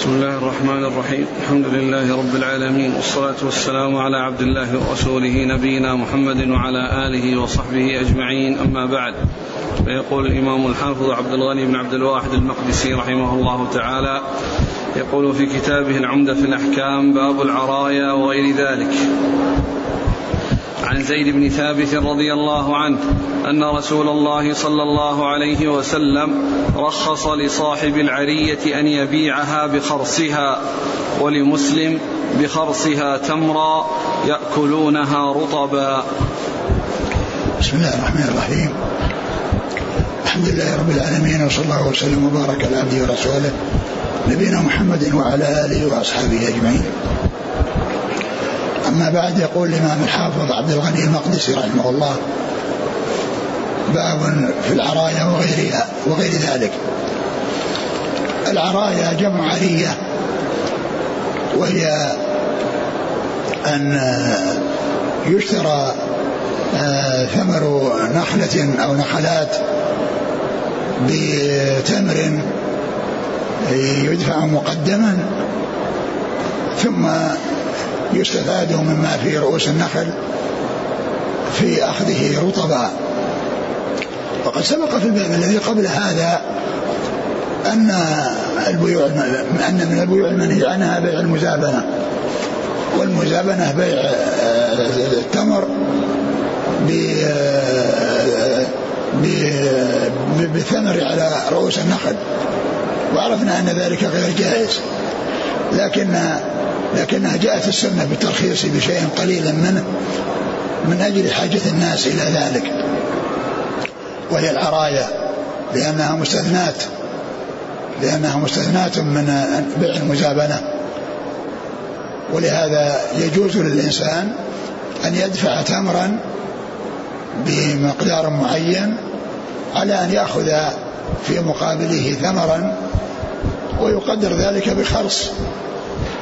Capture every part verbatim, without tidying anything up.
بسم الله الرحمن الرحيم. الحمد لله رب العالمين، والصلاة والسلام على عبد الله ورسوله نبينا محمد وعلى آله وصحبه أجمعين، أما بعد. فيقول الإمام الحافظ عبد الغني بن عبد الواحد المقدسي رحمه الله تعالى، يقول في كتابه العمدة في الأحكام: باب العرايا وغير ذلك. عن زيد بن ثابت رضي الله عنه أن رسول الله صلى الله عليه وسلم رخص لصاحب العرية أن يبيعها بخرصها، ولمسلم بخرصها تمرا يأكلونها رطبا. بسم الله الرحمن الرحيم. الحمد لله رب العالمين، وصلى الله وسلم وبارك على عبده ورسوله نبينا محمد وعلى آله وأصحابه أجمعين، أما بعد. يقول الإمام الحافظ عبد الغني المقدسي رحمه الله: باب في العرايا وغيرها وغير ذلك. العرايا جمع عرية، وهي أن يشترى ثمر نخلة أو نخلات بتمر يدفع مقدما، ثم يستفاد مما في رؤوس النخل في أخذه رطبا. وقد سبق في الباب الذي قبل هذا أن البيوع أن من البيوع المنهي عنها بيع المزابنة، والمزابنة بيع التمر بالثمر على رؤوس النخل، وعرفنا أن ذلك غير جائز، لكن لكنها جاءت السنة بالترخيص بشيء قليل منه من أجل حاجة الناس إلى ذلك، وهي العراية، لأنها مستثنات لأنها مستثنات من بيع المزابنة، ولهذا يجوز للإنسان أن يدفع تمرا بمقدار معين على أن يأخذ في مقابله ثمرا، ويقدر ذلك بخرص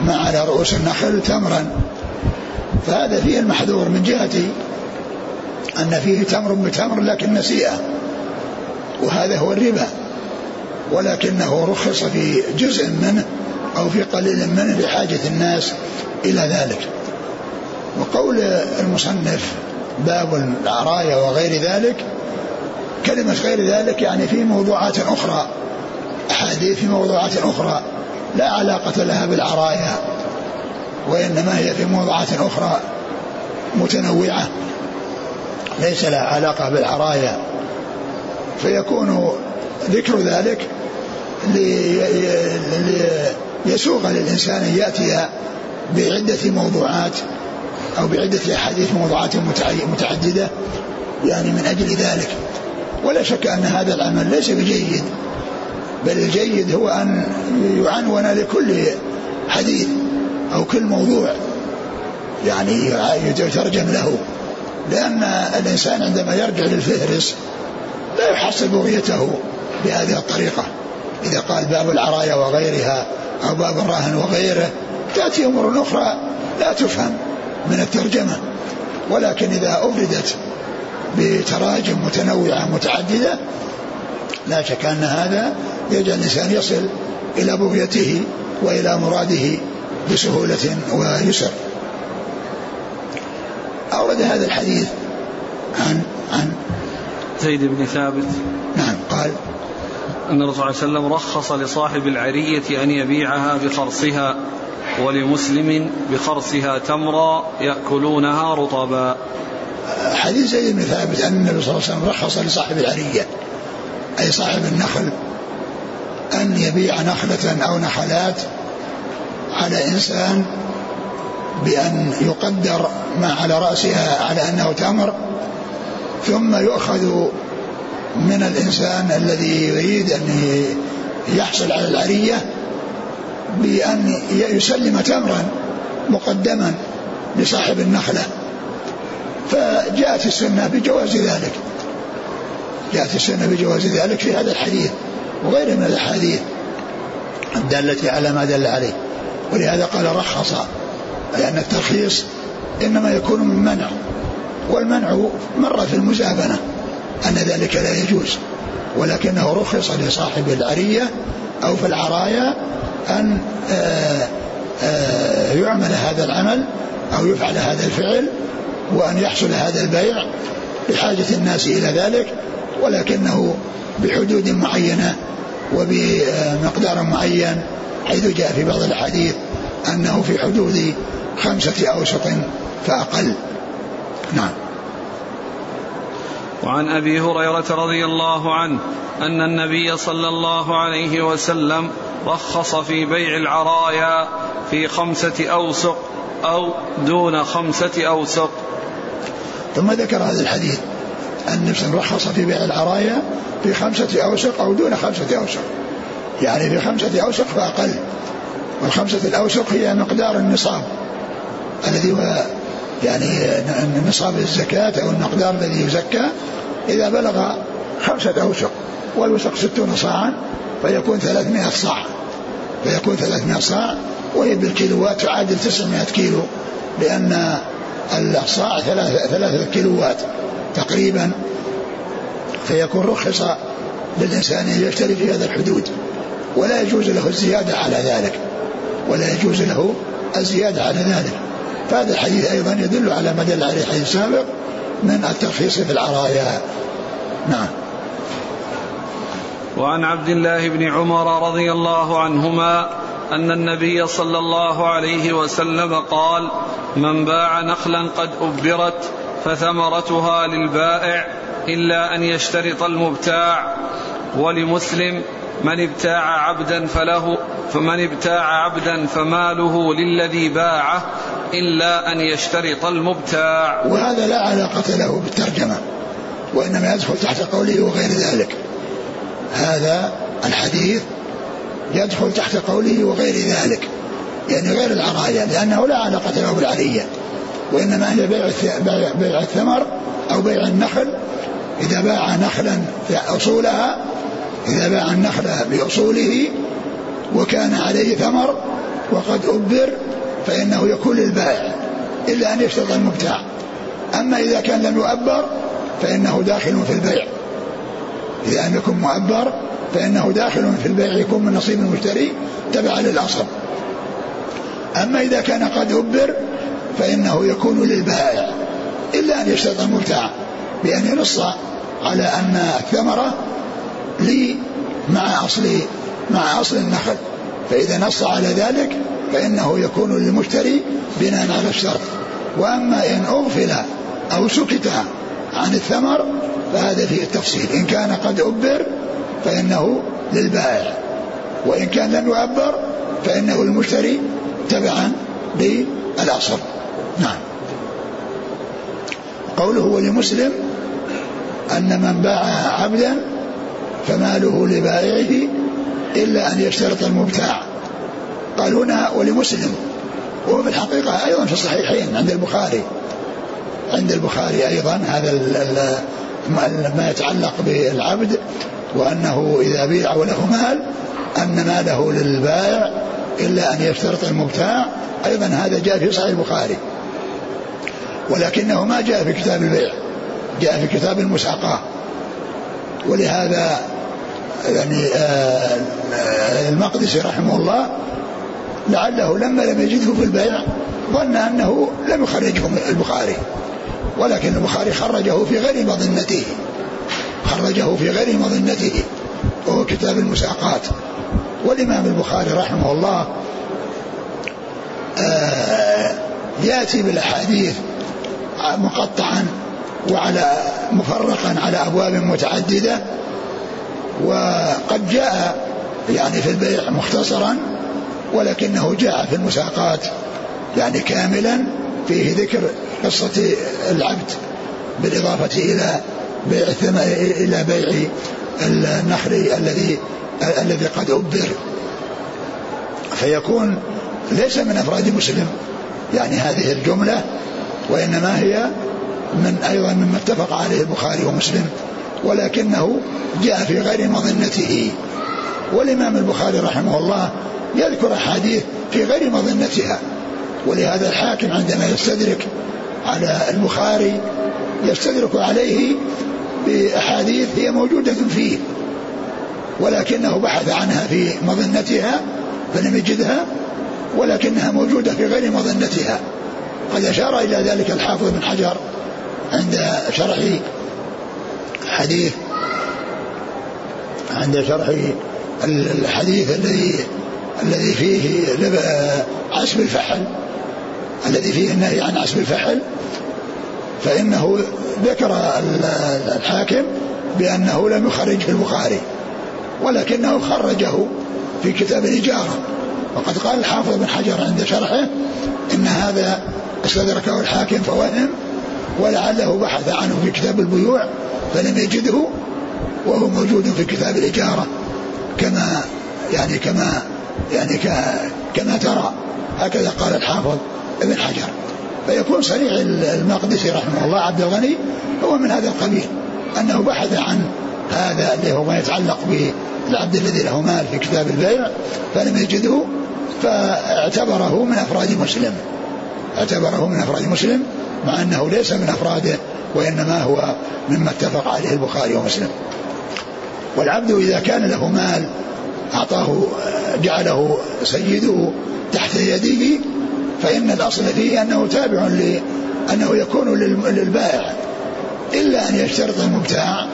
ما على رؤوس النخل تمرا. فهذا فيه المحذور من جهتي أن فيه تمر بتمر لكن نسيئة، وهذا هو الربا، ولكنه رخص في جزء منه أو في قليل منه لحاجة الناس إلى ذلك. وقول المصنف باب العرايا وغير ذلك، كلمة غير ذلك يعني في موضوعات أخرى، أحاديث في موضوعات أخرى لا علاقة لها بالعرايا، وإنما هي في موضوعات أخرى متنوعة ليس لها علاقة بالعرايا، فيكون ذكر ذلك ليسوغ للإنسان أن يأتي بعدة موضوعات أو بعدة أحاديث موضوعات متعددة يعني من أجل ذلك. ولا شك أن هذا العمل ليس بجيد، بل الجيد هو أن يعنون لكل حديث أو كل موضوع يعني يترجم له، لأن الإنسان عندما يرجع للفهرس لا يحصل بغيته بهذه الطريقة. إذا قال باب العرايا وغيرها أو باب الرهن وغيره، تأتي أمور أخرى لا تفهم من الترجمة، ولكن إذا أفردت بتراجم متنوعة متعددة لا شك أن هذا يجعل الإنسان يصل إلى بغيته وإلى مراده بسهولة ويسر. أورد هذا الحديث عن عن زيد بن ثابت، نعم، قال أن الرسول صلى الله عليه وسلم رخص لصاحب العرية أن يبيعها بخرصها، ولمسلم بخرصها تمرا يأكلونها رطبا. حديث زيد بن ثابت أن الرسول صلى الله عليه وسلم رخص لصاحب العرية، أي صاحب النخل، أن يبيع نخلة أو نخلات على إنسان بأن يقدر ما على رأسها على أنه تمر، ثم يؤخذ من الإنسان الذي يريد أن يحصل على العرية بأن يسلم تمرا مقدما لصاحب النخلة. فجاءت السنة بجواز ذلك جاءت السنة بجواز ذلك في هذا الحديث وغيره من الأحاديث الدالة على ما دل عليه، ولهذا قال رخص، لأن الترخيص إنما يكون من منع، والمنع مرة في المزابنة أن ذلك لا يجوز، ولكنه رخص لصاحب العرية أو في العرايا أن يعمل هذا العمل أو يفعل هذا الفعل وأن يحصل هذا البيع بحاجة الناس إلى ذلك، ولكنه بحدود معينة وبمقدار معين، حيث جاء في بعض الحديث أنه في حدود خمسة أوسط فأقل. نعم. وعن أبي هريرة رضي الله عنه أن النبي صلى الله عليه وسلم رخص في بيع العرايا في خمسة أوسق أو دون خمسة أوسق. ثم ذكر هذا الحديث أن رخص في بيع العرايا في خمسة أوسق أو دون خمسة أوسق، يعني في خمسة أوسق فأقل، والخمسة الأوسق هي مقدار النصاب الذي هو يعني نصاب الزكاة أو المقدار الذي يزكى، إذا بلغ خمسة أوسق، والوسق ستون صاعا فيكون ثلاثمائة صاع فيكون ثلاثمائة صاع وهي بالكيلوات تعادل تسعمائة كيلو، لأن الصاع ثلاثة, ثلاثة كيلوات تقريبا، فيكون رخص للإنسان أن يشتري في هذا الحدود، ولا يجوز له الزيادة على ذلك ولا يجوز له الزيادة على ذلك. فهذا الحديث أيضا يدل على ما دل عليه الحديث السابق من الترخيص في العرايا. نعم. وعن عبد الله بن عمر رضي الله عنهما أن النبي صلى الله عليه وسلم قال: من باع نخلا قد أبرت فثمرتها للبائع إلا أن يشترط المبتاع. ولمسلم: من ابتاع عبدا فله فمن ابتاع عبدا فماله للذي باعه إلا أن يشترط المبتاع. وهذا لا علاقة له بالترجمة، وإنما يدخل تحت قوله وغير ذلك. هذا الحديث يدخل تحت قوله وغير ذلك، يعني غير العرايا، لأنه لا علاقة له بالعرية، وإنما هي بيع الثمر أو بيع النخل. إذا باع نخلا بأصولها، إذا باع النخل بأصوله وكان عليه ثمر وقد أبر فإنه يكون للبائع إلا أن يشترط المبتاع. أما إذا كان لم يؤبر فإنه داخل في البيع، إذا لم يكن مؤبر فإنه داخل في البيع، يكون من نصيب المشتري تبعا للأصل. أما إذا كان قد أبر فإنه يكون للبائع إلا أن يشترط المبتاع، بأن ينص على أن الثمرة لي مع أصل مع أصل النخل، فإذا نص على ذلك فإنه يكون للمشتري بناء على الشرط. وأما إن أغفل أو سكت عن الثمر فهذا فيه التفصيل، إن كان قد أبر فإنه للبائع، وإن كان لم يؤبر فإنه المشتري تبعا للأصل. نعم. قوله: ولمسلم أن من باع عبدا فماله لبائعه إلا أن يشترط المبتاع. قال هنا ولمسلم، وهو في الحقيقة أيضا في الصحيحين عند البخاري عند البخاري أيضا هذا ما يتعلق بالعبد، وأنه إذا بيع وله مال أن ماله للبائع إلا أن يشترط المبتاع، أيضا هذا جاء في صحيح البخاري، ولكنه ما جاء في كتاب البيع، جاء في كتاب المساقاه. ولهذا يعني المقدسي رحمه الله لعله لما لم يجده في البيع ظن أنه لم يخرجه البخاري، ولكن البخاري خرجه في غير مظنته خرجه في غير مظنته وهو كتاب المساقات. والإمام البخاري رحمه الله يأتي بالأحاديث مقطعا وعلى مفرقا على أبواب متعددة، وقد جاء يعني في البيع مختصرا، ولكنه جاء في المساقات يعني كاملا، فيه ذكر قصة العبد بالإضافة إلى بيع إلى بيع النخل الذي الذي قد أبر، فيكون ليس من أفراد مسلم يعني هذه الجملة، وإنما هي من أيضا مما اتفق عليه البخاري ومسلم، ولكنه جاء في غير مظنته. والإمام البخاري رحمه الله يذكر أحاديث في غير مظنتها، ولهذا الحاكم عندما يستدرك على البخاري يستدرك عليه بأحاديث هي موجودة فيه، ولكنه بحث عنها في مظنتها فلم يجدها ولكنها موجودة في غير مظنتها. قد أشار إلى ذلك الحافظ بن حجر عند شرح حديث عند شرح الحديث الذي الذي فيه عسب الفحل، الذي فيه النهي عن عسب الفحل، فإنه ذكر الحاكم بأنه لم يخرجه البخاري ولكنه خرجه في كتاب الإجارة. وقد قال الحافظ بن حجر عند شرحه إن هذا استدركه الحاكم فوهم، ولعله بحث عنه في كتاب البيوع فلم يجده، وهو موجود في كتاب الإجارة كما يعني كما يعني كما ترى، هكذا قال الحافظ ابن حجر. فيكون صريح المقدسي رحمه الله عبد الغني هو من هذا القبيل، أنه بحث عن هذا اللي هو ما يتعلق بالعبد الذي له مال في كتاب البيع فلم يجده، فاعتبره من أفراد مسلم، اعتبره من أفراد مسلم مع أنه ليس من أفراده، وإنما هو مما اتفق عليه البخاري ومسلم. والعبد إذا كان له مال أعطاه جعله سيده تحت يده، فإن الأصل فيه أنه تابع لأنه يكون للبائع، إلا أن يشترط المبتاع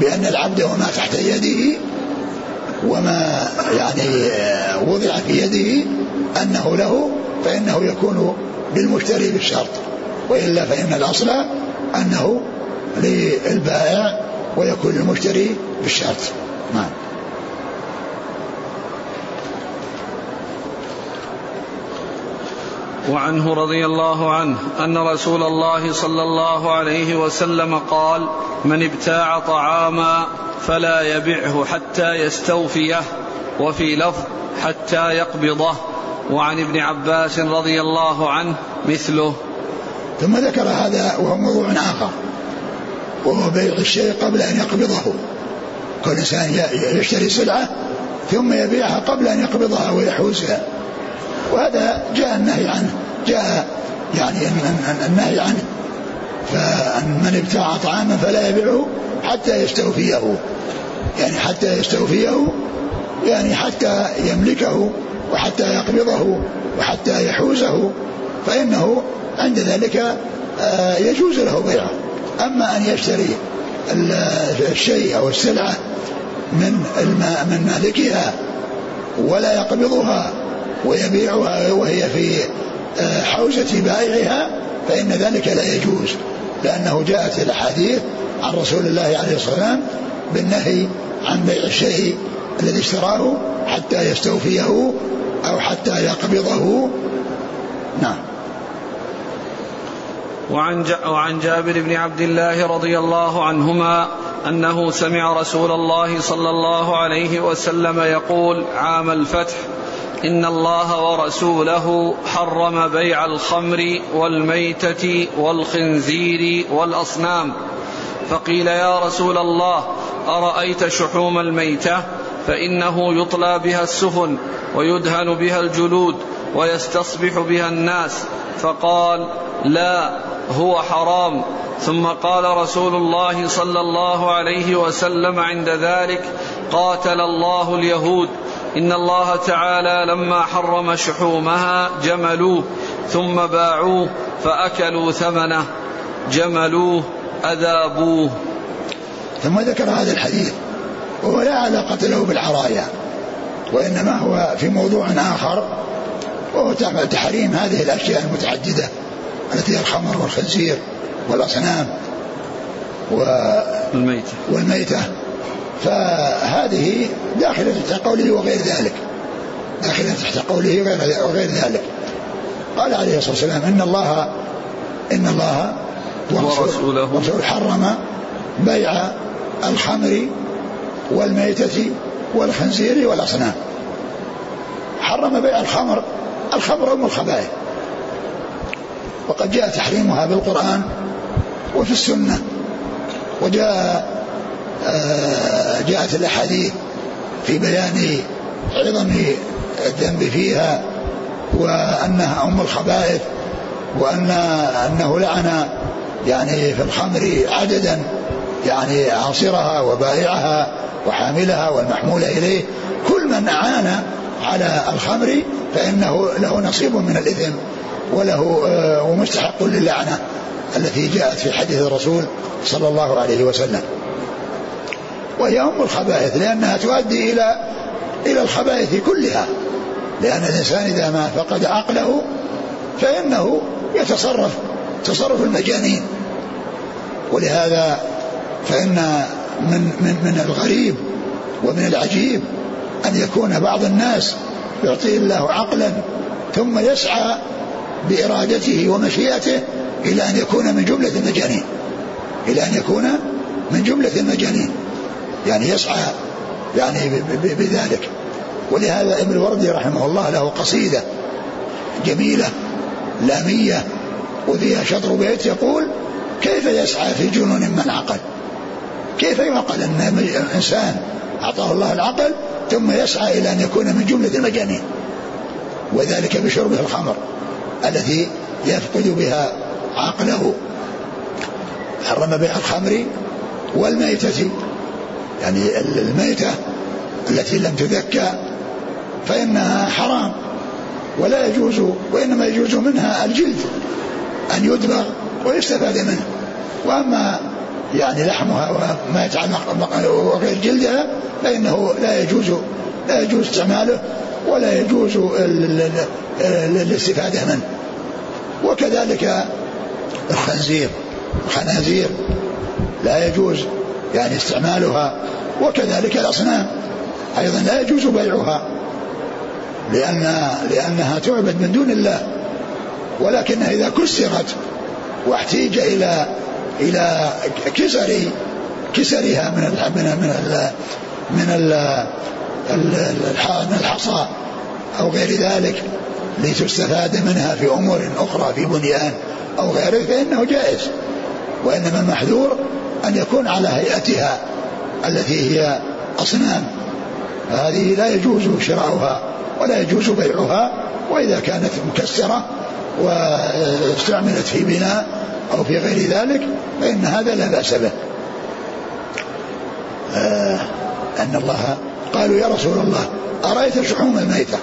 بأن العبد وما تحت يده وما يعني وضع في يده أنه له، فإنه يكون للمشتري بالشرط، وإلا فإن الأصل أنه للبائع ويكون للمشتري بالشرط. نعم. وعنه رضي الله عنه أن رسول الله صلى الله عليه وسلم قال: من ابتاع طعاما فلا يبعه حتى يستوفيه، وفي لفظ حتى يقبضه. وعن ابن عباس رضي الله عنه مثله. ثم ذكر هذا وهو موضوع آخر، وهو بيع الشيء قبل أن يقبضه. كل إنسان يشتري سلعة ثم يبيعها قبل أن يقبضها ويحوزها، وهذا جاء النهي عنه، جاء يعني النهي عنه. فمن ابتاع طعاما فلا يبيعه حتى يستوفيه، يعني حتى يستوفيه يعني حتى يملكه وحتى يقبضه وحتى يحوزه، فإنه عند ذلك يجوز له بيعه. أما أن يشتري الشيء أو السلعة من من مالكها ولا يقبضها ويبيعها وهي في حوزة بائعها، فإن ذلك لا يجوز، لأنه جاءت الأحاديث عن رسول الله عليه الصلاة والسلام بالنهي عن بيع الشيء الذي اشتراه حتى يستوفيه أو حتى يقبضه. نعم. وعن جابر بن عبد الله رضي الله عنهما أنه سمع رسول الله صلى الله عليه وسلم يقول عام الفتح: إن الله ورسوله حرم بيع الخمر والميتة والخنزير والأصنام. فقيل: يا رسول الله، أرأيت شحوم الميتة؟ فإنه يطلى بها السفن ويدهن بها الجلود ويستصبح بها الناس. فقال: لا، هو حرام. ثم قال رسول الله صلى الله عليه وسلم عند ذلك: قاتل الله اليهود، إن الله تعالى لما حرم شحومها جملوه ثم باعوه فأكلوا ثمنه، جملوه أذابوه. ثم ذكر هذا الحديث، وهو لا علاقة له بالعرايا، وإنما هو في موضوع آخر، وهو تحريم هذه الأشياء المتعددة التي هي الخمر والخنزير والأصنام والميتة. فهذه داخلة تحت قوله وغير ذلك، داخلة تحت قوله وغير ذلك. قال عليه الصلاة والسلام: إن الله إن الله ورسوله حرم بيع الخمر والميتة والخنزير والأصنام. حرم بيع الخمر، الخمر أم الخبائث، وقد جاء تحريمها بالقرآن وفي السنة، وجاء جاءت الأحاديث في بيان عظم الذنب فيها، وأنها أم الخبائث، وأن أنه لعن يعني في الخمر عددا، يعني عاصرها وبائعها وحاملها والمحمول إليه، كل من أعان على الخمر فإنه له نصيب من الإثم وله ومستحق للعنة التي جاءت في حديث الرسول صلى الله عليه وسلم. وهي أم الخبائث لأنها تؤدي إلى إلى الخبائث كلها، لأن الإنسان إذا ما فقد عقله فإنه يتصرف تصرف المجانين. ولهذا فإن من من من الغريب ومن العجيب أن يكون بعض الناس يعطيه الله عقلا ثم يسعى بإرادته ومشيئته إلى أن يكون من جملة المجانين، إلى أن يكون من جملة المجانين يعني يسعى يعني بذلك. ولهذا ابن الوردي رحمه الله له قصيدة جميلة لامية وذيها شطر بيت يقول: كيف يسعى في جنون من عقل، كيف يعقل أن إنسان أعطاه الله العقل ثم يسعى إلى أن يكون من جملة المجانين، وذلك بشربه الخمر التي يفقد بها عقله. حرم بيع الخمر والميتة، يعني الميتة التي لم تذكى فإنها حرام ولا يجوز، وإنما يجوز منها الجلد أن يدبغ ويستفاد منه، وأما يعني لحمها وما يتعلق وغير جلدها فإنه لا يجوز لا يجوز استعماله ولا يجوز الاستفادة منه. وكذلك الخنزير الخنازير لا يجوز يعني استعمالها، وكذلك الأصنام أيضا لا يجوز بيعها لأنها, لأنها تعبد من دون الله، ولكنها إذا كسرت واحتيج إلى إلى كسر كسرها من من من من الحصى أو غير ذلك لتستفاد منها في أمور أخرى في بنيان أو غيره فإنه جائز، وإنما المحذور أن يكون على هيئتها التي هي أصنام، هذه لا يجوز شراؤها ولا يجوز بيعها. وإذا كانت مكسرة واستعملت في بناء أو في غير ذلك فإن هذا لا بأس به. آه أن الله قالوا يا رسول الله أرأيت شحوم الميتة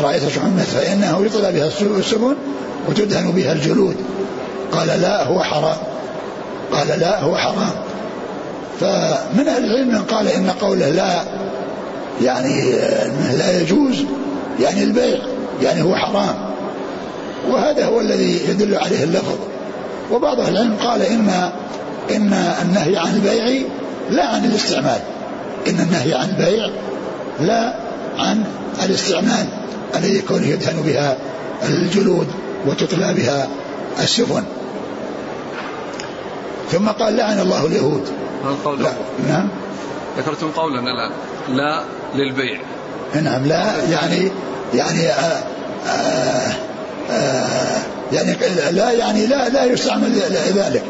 أرأيت شحوم الميتة فإنه يطلى بها السبن وتدهن بها الجلود، قال لا هو حرام قال لا هو حرام. فمن أهل العلم قال إن قوله لا يعني لا يجوز يعني البيع يعني هو حرام، وهذا هو الذي يدل عليه اللفظ. وبعض أهل العلم قال إن إن النهي عن البيع لا عن الاستعمال، إن النهي عن البيع لا عن الاستعمال الذي يكون يدهن بها الجلود وتطلى بها السفن. ثم قال لعن الله اليهود. لا. نعم ذكرتم قولا الآن لا للبيع. نعم لا يعني يعني آآ آآ آآ يعني لا يعني لا لا يستعمل ذلك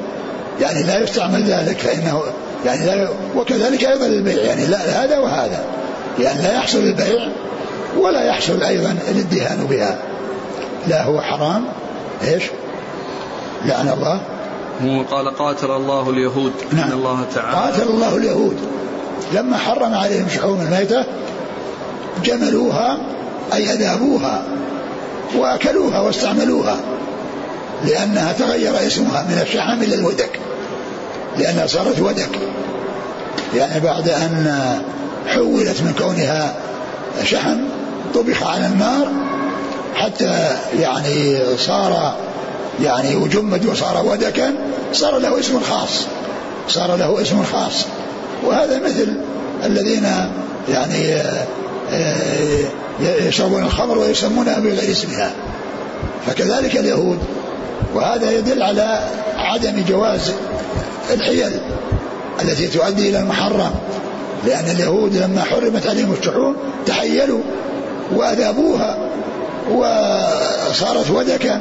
يعني لا يستعمل ذلك فإنه يعني لا. وكذلك أيضا البيع يعني لا هذا وهذا، يعني لا يحصل البيع ولا يحصل أيضا الادهان بها. لا هو حرام إيش لعن الله. هو قال قاتل الله اليهود. نعم. إن الله تعالى قاتل الله اليهود لما حرم عليهم شحوم الميتة جملوها أي أذابوها وأكلوها واستعملوها، لأنها تغير اسمها من الشحم إلى الودك، لأنها صارت ودك يعني بعد أن حولت من كونها شحم طبخ على النار حتى يعني صار يعني وجمد وصار ودكا، صار له اسم خاص صار له اسم خاص وهذا مثل الذين يعني يشربون الخمر ويسمونها بغير اسمها، فكذلك اليهود. وهذا يدل على عدم جواز الحيل التي تؤدي إلى المحرم، لأن اليهود لما حرمت عليهم الشحوم تحيلوا وأذابوها وصارت ودكا،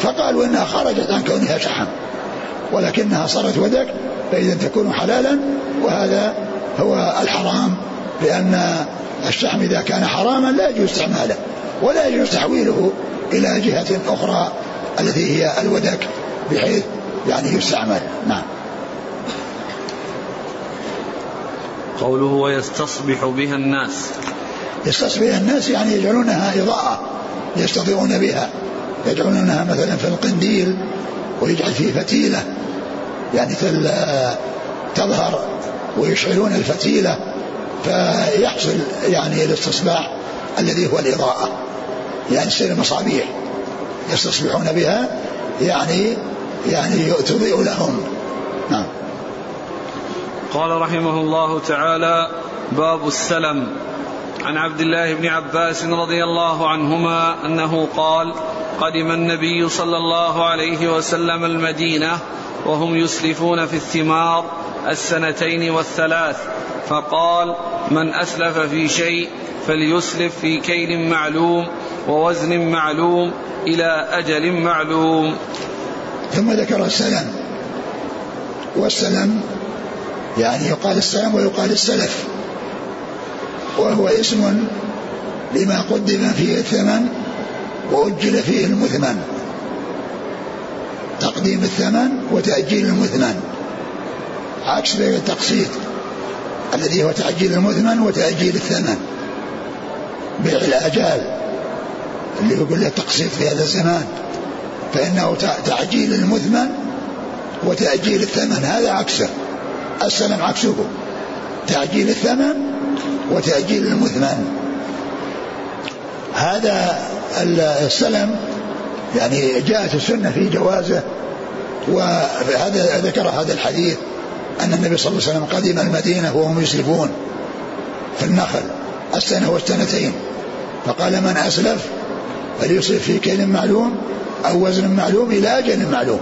فقالوا إنها خرجت عن كونها شحم ولكنها صارت ودك فإذا تكون حلالا، وهذا هو الحرام، لأن الشحم إذا كان حراما لا يجوز استعماله ولا يجوز تحويله إلى جهة أخرى التي هي الودك بحيث يعني يستعمل. نعم. قوله ويستصبح بها الناس، يستصفيها الناس يعني يجعلونها إضاءة يستضيئون بها، يجعلونها مثلا في القنديل ويجعل فيه فتيلة يعني تظهر ويشعلون الفتيلة فيحصل يعني الاستصباح الذي هو الإضاءة، يعني تصير مصابيح يستصبحون بها يعني يعني تضيء لهم. نعم. قال رحمه الله تعالى: باب السلم. عن عبد الله بن عباس رضي الله عنهما أنه قال: قدم النبي صلى الله عليه وسلم المدينة وهم يسلفون في الثمار السنتين والثلاث، فقال: من أسلف في شيء فليسلف في كيل معلوم ووزن معلوم إلى أجل معلوم. ثم ذكر السلم. والسلم يعني يقال السلم ويقال السلف، وهو اسم لما قدم فيه الثمن وأجل فيه المثمن، تقديم الثمن وتأجيل المثمن، عكس التقسيط الذي هو تأجيل المثمن وتأجيل الثمن، بيع الآجال اللي يقول له التقسيط في هذا الزمان، فإنه تعجيل المثمن وتأجيل الثمن، هذا عكسه. السلم عكسه، تعجيل الثمن وتأجيل المثمن. هذا السلم يعني جاءت السنة في جوازه، وهذا ذكر هذا الحديث أن النبي صلى الله عليه وسلم قدم المدينة وهم يسلفون في النخل السنة والسنتين، فقال: من أسلف فليسلف في كيل معلوم أو وزن معلوم إلى أجل معلوم.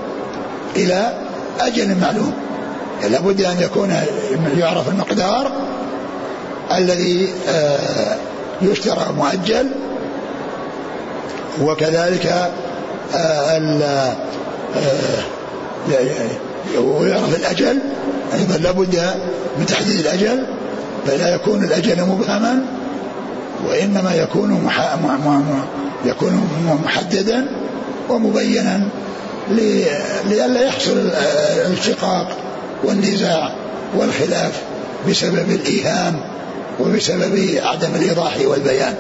إلى أجل معلوم لابد أن يكون يعرف المقدار الذي يشترى مؤجل، وكذلك ويعرف الأجل أيضا، لابد من تحديد الأجل، فلا يكون الأجل مبهما وإنما يكون يكون محددا ومبينا لئلا يحصل الشقاق والنزاع والخلاف بسبب الإيهام وبسبب عدم الإيضاح والبيان.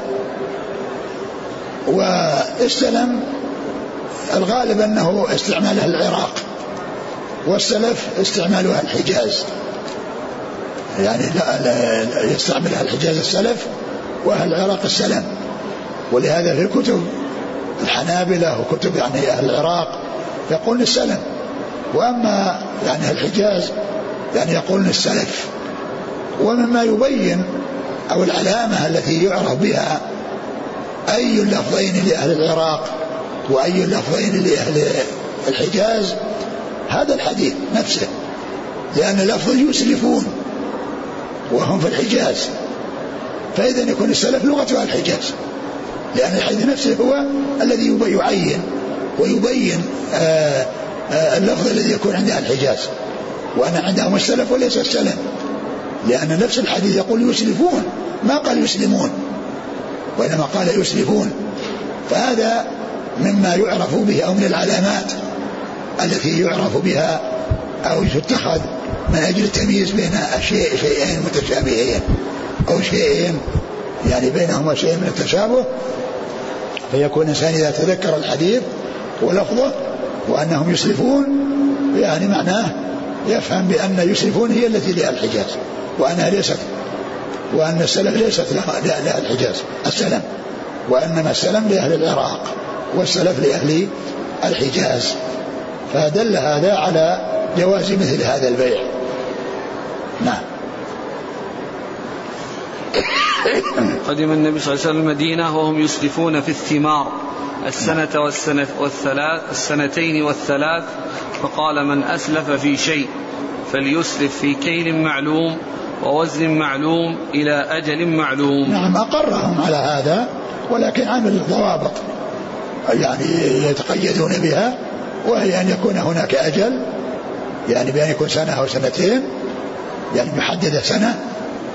واستلم الغالب أنه استعمالها العراق، والسلف استعمالها الحجاز، يعني لا لا يستعملها الحجاز السلف وأهل العراق السلم. ولهذا في الكتب الحنابلة وكتب يعني أهل العراق يقولون السلم، وأما يعني الحجاز يعني يقولون السلف. ومما يبين أو العلامة التي يعرف بها أي اللفظين لأهل العراق وأي اللفظين لأهل الحجاز هذا الحديث نفسه، لأن لفظ يسلفون وهم في الحجاز، فإذا يكون السلف لغتها الحجاز، لأن الحديث نفسه هو الذي يعين ويبين آآ آآ اللفظ الذي يكون عندها الحجاز، وأنا عندهم السلف وليس السلم، لأن نفس الحديث يقول يسلفون ما قال يسلمون وإنما قال يسلفون. فهذا مما يعرف به أو من العلامات التي يعرف بها أو تتخذ من أجل التمييز بين شيء شيئين متشابهين أو شيئين يعني بينهما شيء من التشابه، فيكون الإنسان إذا تذكر الحديث ولفظه وأنهم يسلفون يعني معناه يفهم بأن يسلفون هي التي لها الحجاز وأنها ليست، وأن السلم ليست لها الحجاز السلم، وإنما السلم لأهل العراق والسلف لأهل الحجاز. فدل هذا على جواز مثل هذا البيع. نعم. قدم النبي صلى الله عليه وسلم المدينة وهم يسلفون في الثمار السنة والسنة والثلاث السنتين والثلاث، فقال: من أسلف في شيء فليسلف في كيل معلوم ووزن معلوم إلى أجل معلوم. نعم. أقرهم على هذا، ولكن عمل ضوابط يعني يتقيدون بها، وهي أن يكون هناك أجل، يعني بأن يكون سنة أو سنتين، يعني محددة سنة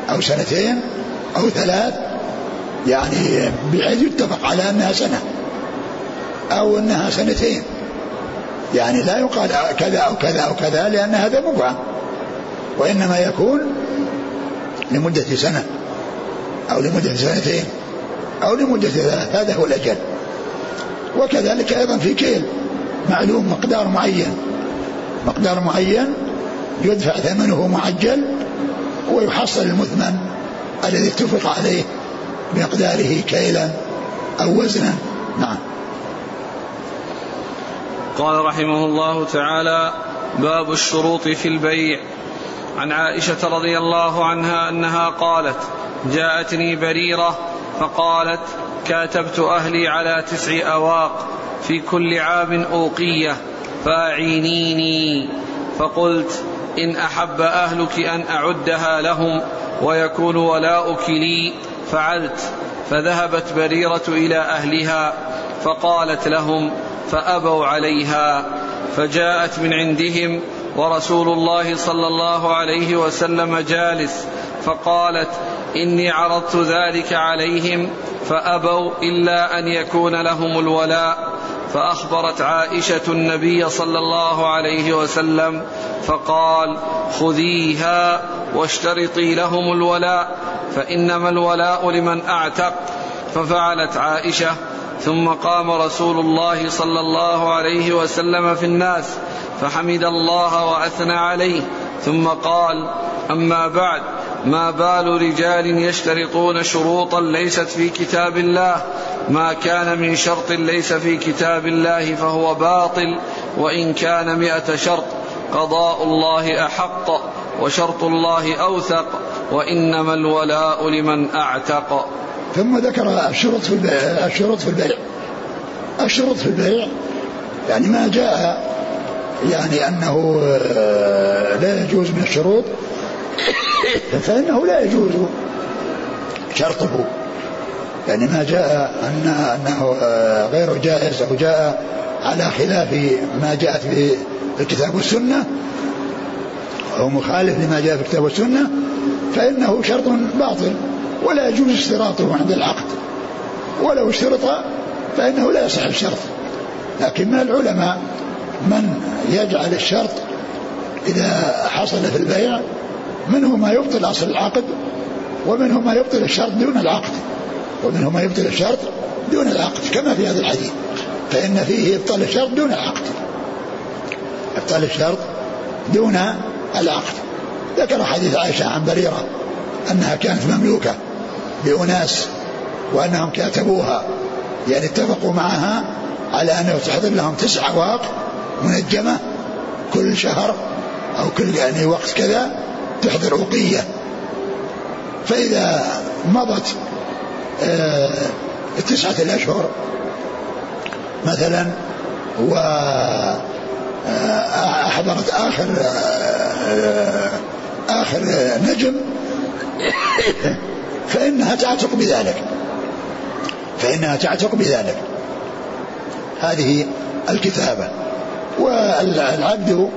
أو سنتين أو ثلاث، يعني بحيث يتفق على أنها سنة أو أنها سنتين، يعني لا يقال كذا أو كذا أو كذا لأن هذا مبهم، وإنما يكون لمدة سنة أو لمدة سنتين أو لمدة ثلاث، هذا هو الأجل. وكذلك أيضا في كيل معلوم مقدار معين، مقدار معين يدفع ثمنه معجل ويحصل المثمن الذي اتفق عليه بمقداره كيلا أو وزنا. نعم. قال رحمه الله تعالى: باب الشروط في البيع. عن عائشة رضي الله عنها أنها قالت: جاءتني بريرة فقالت: كاتبت أهلي على تسع أواق في كل عام أوقية فأعينيني، فقلت: إن أحب أهلك أن أعدها لهم ويكون ولاؤك لي، فعلت. فذهبت بريرة إلى أهلها فقالت لهم، فأبوا عليها، فجاءت من عندهم ورسول الله صلى الله عليه وسلم جالس، فقالت: إني عرضت ذلك عليهم فأبوا إلا أن يكون لهم الولاء. فأخبرت عائشة النبي صلى الله عليه وسلم فقال: خذيها واشترطي لهم الولاء، فإنما الولاء لمن أعتق. ففعلت عائشة. ثم قام رسول الله صلى الله عليه وسلم في الناس فحمد الله وأثنى عليه، ثم قال: أما بعد، ما بال رجال يشترطون شروطا ليست في كتاب الله، ما كان من شرط ليس في كتاب الله فهو باطل، وإن كان مئة شرط، قضاء الله أحق وشرط الله أوثق، وإنما الولاء لمن أعتق. ثم ذكر الشروط في البيع. الشروط في البيع الشروط في البيع يعني ما جاء يعني أنه لا يجوز من الشروط فإنه لا يجوز شرطه، يعني ما جاء أنه غير جائز أو جاء على خلاف ما جاءت في الكتاب والسنة أو مخالف لما جاء في الكتاب والسنة فإنه شرط باطل ولا يجوز اشتراطه عند العقد، ولو اشترط فإنه لا يصح الشرط. لكن من العلماء من يجعل الشرط إذا حصل في البيع، منه ما يبطل أصل العقد، ومنه ما يبطل الشرط دون العقد، ومنه ما يبطل الشرط دون العقد كما في هذا الحديث، فإن فيه إبطال الشرط دون العقد، إبطال الشرط دون العقد. ذكر حديث عائشة عن بريرة أنها كانت مملوكة لأناس وأنهم كاتبوها، يعني اتفقوا معها على أن تحضر لهم تسع أواق منجمة كل شهر أو كل يعني وقت كذا تحضر أوقية، فإذا مضت آه التسعة الأشهر مثلا وأحضرت آخر آه آخر نجم فإنها تعتق بذلك فإنها تعتق بذلك هذه الكتابة. والعبد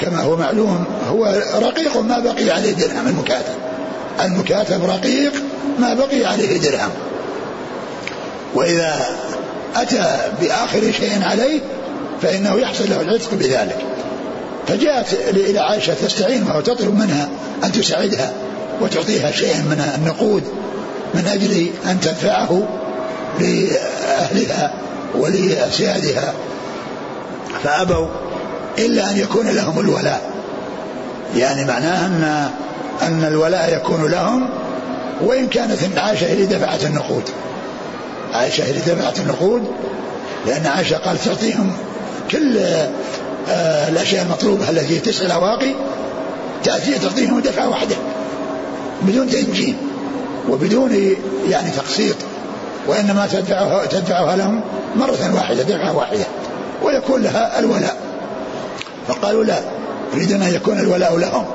كما هو معلوم هو رقيق ما بقي عليه درهم، المكاتب المكاتب رقيق ما بقي عليه درهم، وإذا أتى بآخر شيء عليه فإنه يحصل له العتق بذلك. فجاءت إلى عائشة تستعينها وتطلب منها أن تساعدها وتعطيها شيئا من النقود من أجل أن تنفعه لأهلها ولأسيادها، فأبوا إلا أن يكون لهم الولاء، يعني معناها أن, أن الولاء يكون لهم، وإن كانت عائشة اللي دفعت النقود عائشة اللي دفعت النقود لأن عائشة قال تعطيهم كل آه الأشياء المطلوبة التي تسع الأواقي تأتي تعطيهم دفعة واحدة بدون تنجيم وبدون يعني تقسيط، وإنما تدفعها, تدفعها لهم مرة واحدة دفعة واحدة ويكون لها الولاء. فقالوا لا، يريدنا أن يكون الولاء لهم.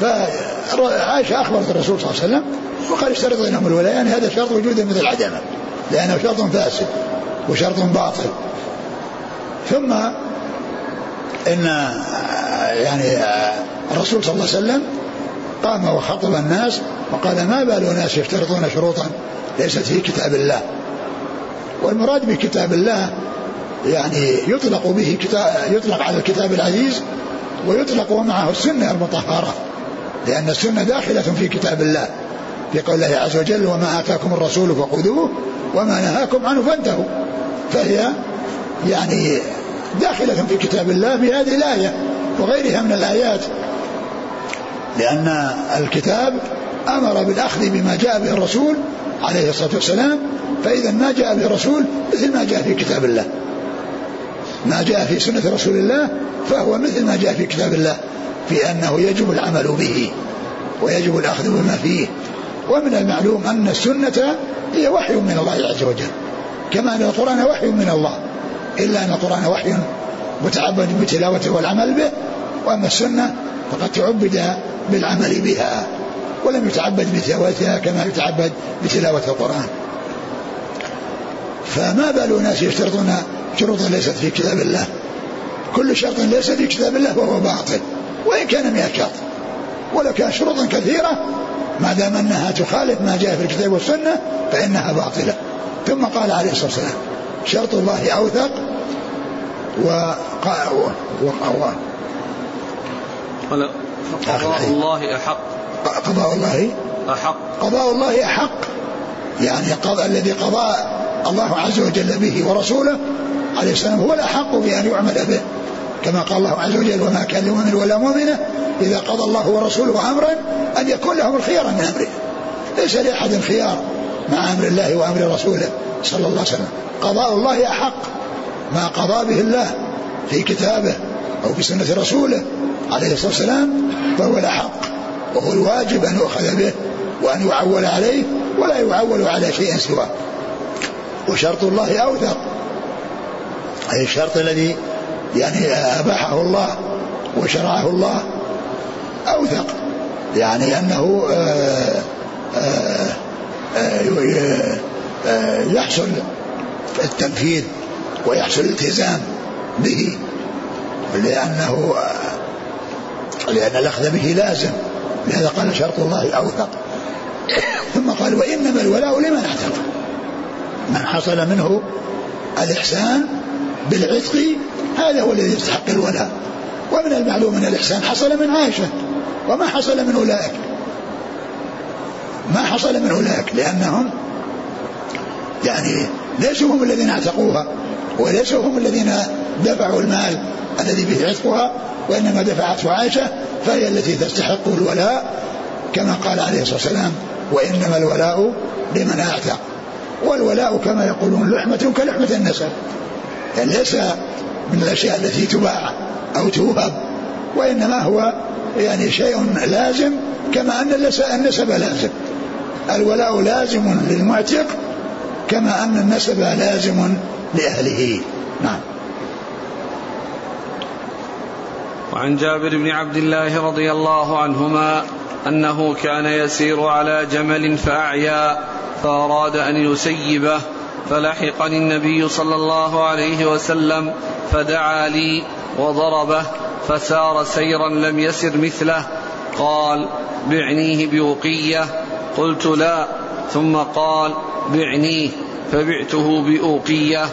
فعائشة أخبرت الرسول صلى الله عليه وسلم وقال اشترط لهم الولاء، يعني هذا شرط وجوده مثل عدمه لأنه شرط فاسد وشرط باطل. ثم إن يعني الرسول صلى الله عليه وسلم قام وخطب الناس وقال: ما بال الناس يشترطون شروطا ليست في كتاب الله. والمراد بكتاب الله يعني يطلق به كتاب، يطلق على الكتاب العزيز ويطلق معه السنة المطهرة، لأن السنة داخلة في كتاب الله، لقول الله عز وجل وما آتاكم الرسول فخذوه وما نهاكم عنه فانتهوا. فهي يعني داخلة في كتاب الله بهذه الآية وغيرها من الآيات، لأن الكتاب أمر بالأخذ بما جاء به الرسول عليه الصلاة والسلام، فإذا ما جاء به الرسول مثل ما جاء في كتاب الله، ما جاء في سنة رسول الله فهو مثل ما جاء في كتاب الله في أنه يجب العمل به ويجب الأخذ بما فيه. ومن المعلوم أن السنة هي وحي من الله عز وجل، كما أن القرآن وحي من الله، إلا أن القرآن وحي متعبد بتلاوته والعمل به، وأما السنة فقد تعبد بالعمل بها ولم يتعبد بتلاوتها كما يتعبد بتلاوة القرآن. فما بال ناس يشترطون شروطا ليست في كتاب الله؟ كل شرط ليس في كتاب الله وهو باطل وإن كان مئة شرط، ولو كان شروطا كثيرة ما دام أنها تخالف ما جاء في الكتاب والسنة فإنها باطلة. ثم قال عليه الصلاة والسلام شرط الله أوثق، وقال قضاء الله أحق، قضاء الله أحق، قضاء الله أحق، يعني قضاء الذي قضى الله عز وجل به ورسوله عليه السلام هو الأحق بأن يعمل به، كما قال الله عز وجل وما كان لمؤمن ولا مؤمنة إذا قضى الله ورسوله أمرا أن يكون لهم الخيار من أمره. ليس لأحد خيار مع أمر الله وأمر رسوله صلى الله عليه وسلم. قضاء الله أحق، ما قضى به الله في كتابه أو في سنة رسوله عليه الصلاة والسلام فهو الأحق وهو الواجب أن يؤخذ به وأن يعول عليه ولا يعول على شيء سواه. وشرط الله أوثق أي الشرط الذي يعني أباحه الله وشرعه الله أوثق، يعني أنه آآ آآ آآ آآ يحصل التنفيذ ويحصل الالتزام به، لأنه لأن الأخذ به لازم، لهذا قال شرط الله أوثق. ثم قال وإنما الولاء لمن اعتق، من حصل منه الإحسان بالعتق هذا هو الذي يستحق الولاء. ومن المعلوم أن الإحسان حصل من عائشة، وما حصل من أولئك، ما حصل من أولئك لأنهم يعني ليسوا هم الذين اعتقوها وليسوا هم الذين دفعوا المال الذي به عتقها، وإنما دفعته عائشة فهي التي تستحق الولاء، كما قال عليه الصلاة والسلام وإنما الولاء لمن اعتق. والولاء كما يقولون لحمة كلحمة النسب، يعني ليس من الأشياء التي تباع أو توهب، وإنما هو يعني شيء لازم، كما أن النسب لازم، الولاء لازم للمعتق كما أن النسب لازم لأهله. نعم. وعن جابر بن عبد الله رضي الله عنهما أنه كان يسير على جمل فأعيا فأراد أن يسيبه، فلحقني النبي صلى الله عليه وسلم فدعا لي وضربه فسار سيرا لم يسر مثله، قال بعنيه بأوقية، قلت لا، ثم قال بعنيه، فبعته بأوقية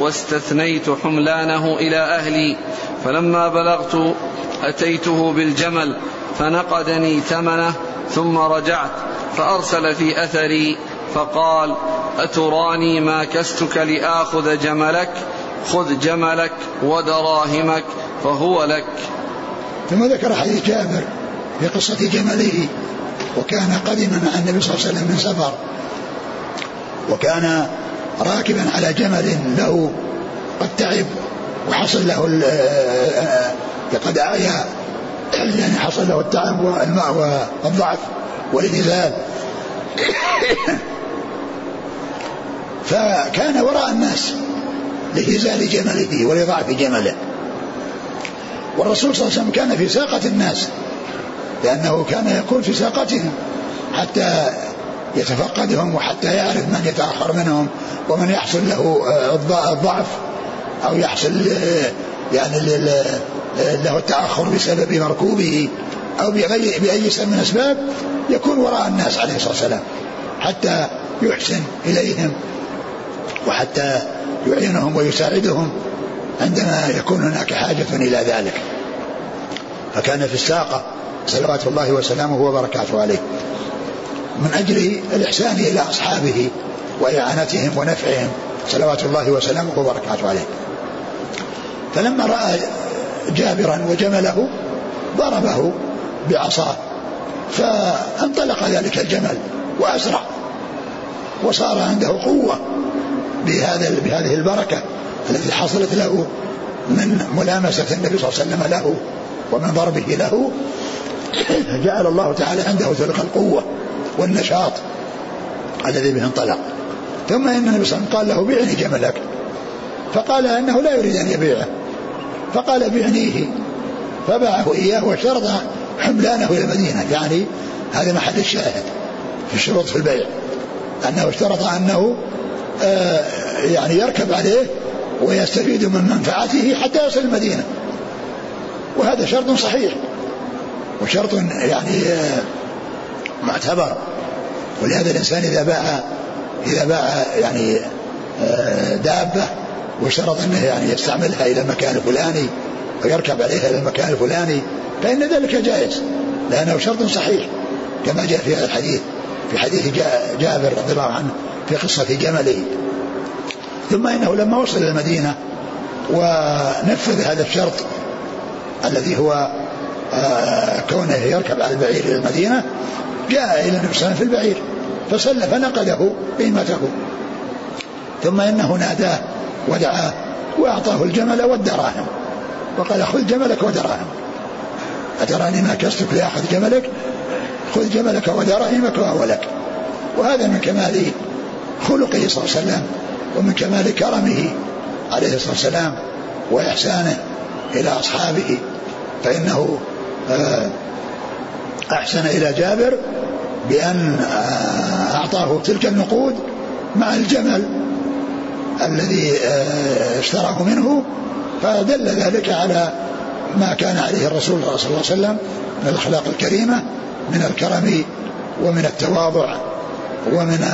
واستثنيت حملانه إلى أهلي، فلما بلغت أتيته بالجمل فنقدني ثمنه ثم رجعت فأرسل في أثري فقال أتراني ما كستك لآخذ جملك؟ خذ جملك ودراهمك فهو لك. ثم ذكر حديث جابر في قصة جمله، وكان قدما مع النبي صلى الله عليه وسلم من سفر، وكان راكبا على جمل له قد تعب وحصل له لقد أعيا، يعني حصل له التعب والماء والضعف والانهزال، فكان وراء الناس لهزال جمله ولضعف جمله، والرسول صلى الله عليه وسلم كان في ساقة الناس لأنه كان يكون في ساقتهم حتى يتفقدهم وحتى يعرف من يتأخر منهم ومن يحصل له الضعف أو يحصل يعني له التأخر بسبب مركوبه أو بأي سبب من أسباب، يكون وراء الناس عليه الصلاة والسلام حتى يحسن إليهم وحتى يعينهم ويساعدهم عندما يكون هناك حاجة إلى ذلك، فكان في الساقة صلوات الله وسلامه وبركاته عليه. من أجل الإحسان إلى أصحابه وإعانتهم ونفعهم صلوات الله وسلامه وبركاته عليه. فلما رأى جابرا وجمله ضربه بعصاه، فانطلق ذلك الجمل وأسرع، وصار عنده قوة بهذا بهذه البركة التي حصلت له من ملامسة النبي صلى الله عليه وسلم له ومن ضربه له. جعل الله تعالى عنده تلك القوة والنشاط الذي به انطلق. ثم إن النبي صلى الله عليه وسلم قال له: بعني جملك. فقال أنه لا يريد أن يبيعه، فقال: بعنيه. فباعه إياه وشرط حملانه إلى المدينة، يعني هذا محل الشاهد في الشروط في البيع، أنه اشترط أنه آه يعني يركب عليه ويستفيد من منفعته حتى يصل المدينة، وهذا شرط صحيح وشرط يعني آه معتبر. ولهذا الإنسان إذا باع إذا باع يعني آه دابة وشرط أنه يعني يستعملها إلى المكان الفلاني ويركب عليها إلى المكان الفلاني، فإن ذلك جائز لأنه شرط صحيح، كما جاء في الحديث في حديث جابر رضي الله عنه في قصة جمله. ثم إنه لما وصل إلى المدينة ونفذ هذا الشرط الذي هو كونه يركب على البعير إلى المدينة، جاء إلى النبي صلى الله عليه وسلم في البعير فسل فنقده قيمته، ثم إنه ناداه ودعاه وأعطاه الجمل والدراهم وقال: خذ جملك ودراهم، أتراني ما كستك لأخذ جملك؟ خذ جملك ودراهمك وأولك. وهذا من كمال خلقه صلى الله عليه وسلم ومن كمال كرمه عليه الصلاة والسلام وإحسانه إلى أصحابه، فإنه أحسن إلى جابر بأن أعطاه تلك النقود مع الجمل الذي اشتراه منه، فدل ذلك على ما كان عليه الرسول صلى الله عليه وسلم من الأخلاق الكريمة، من الكرم ومن التواضع ومن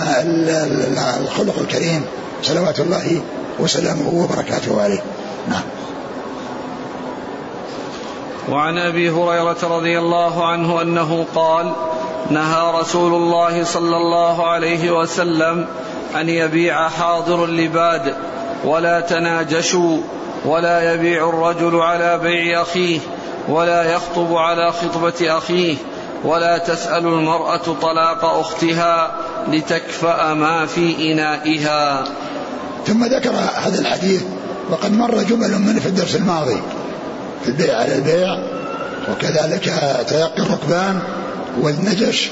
الخلق الكريم صلوات الله وسلامه وبركاته عليه. نعم. وعن أبي هريرة رضي الله عنه أنه قال: نهى رسول الله صلى الله عليه وسلم أن يبيع حاضر لباد، ولا تناجشوا، ولا يبيع الرجل على بيع أخيه، ولا يخطب على خطبة أخيه، ولا تسأل المرأة طلاق أختها لتكفأ ما في إنائها. ثم ذكر هذا الحديث، وقد مر جمل منه في الدرس الماضي في البيع على البيع، وكذلك تيقي الركبان والنجش،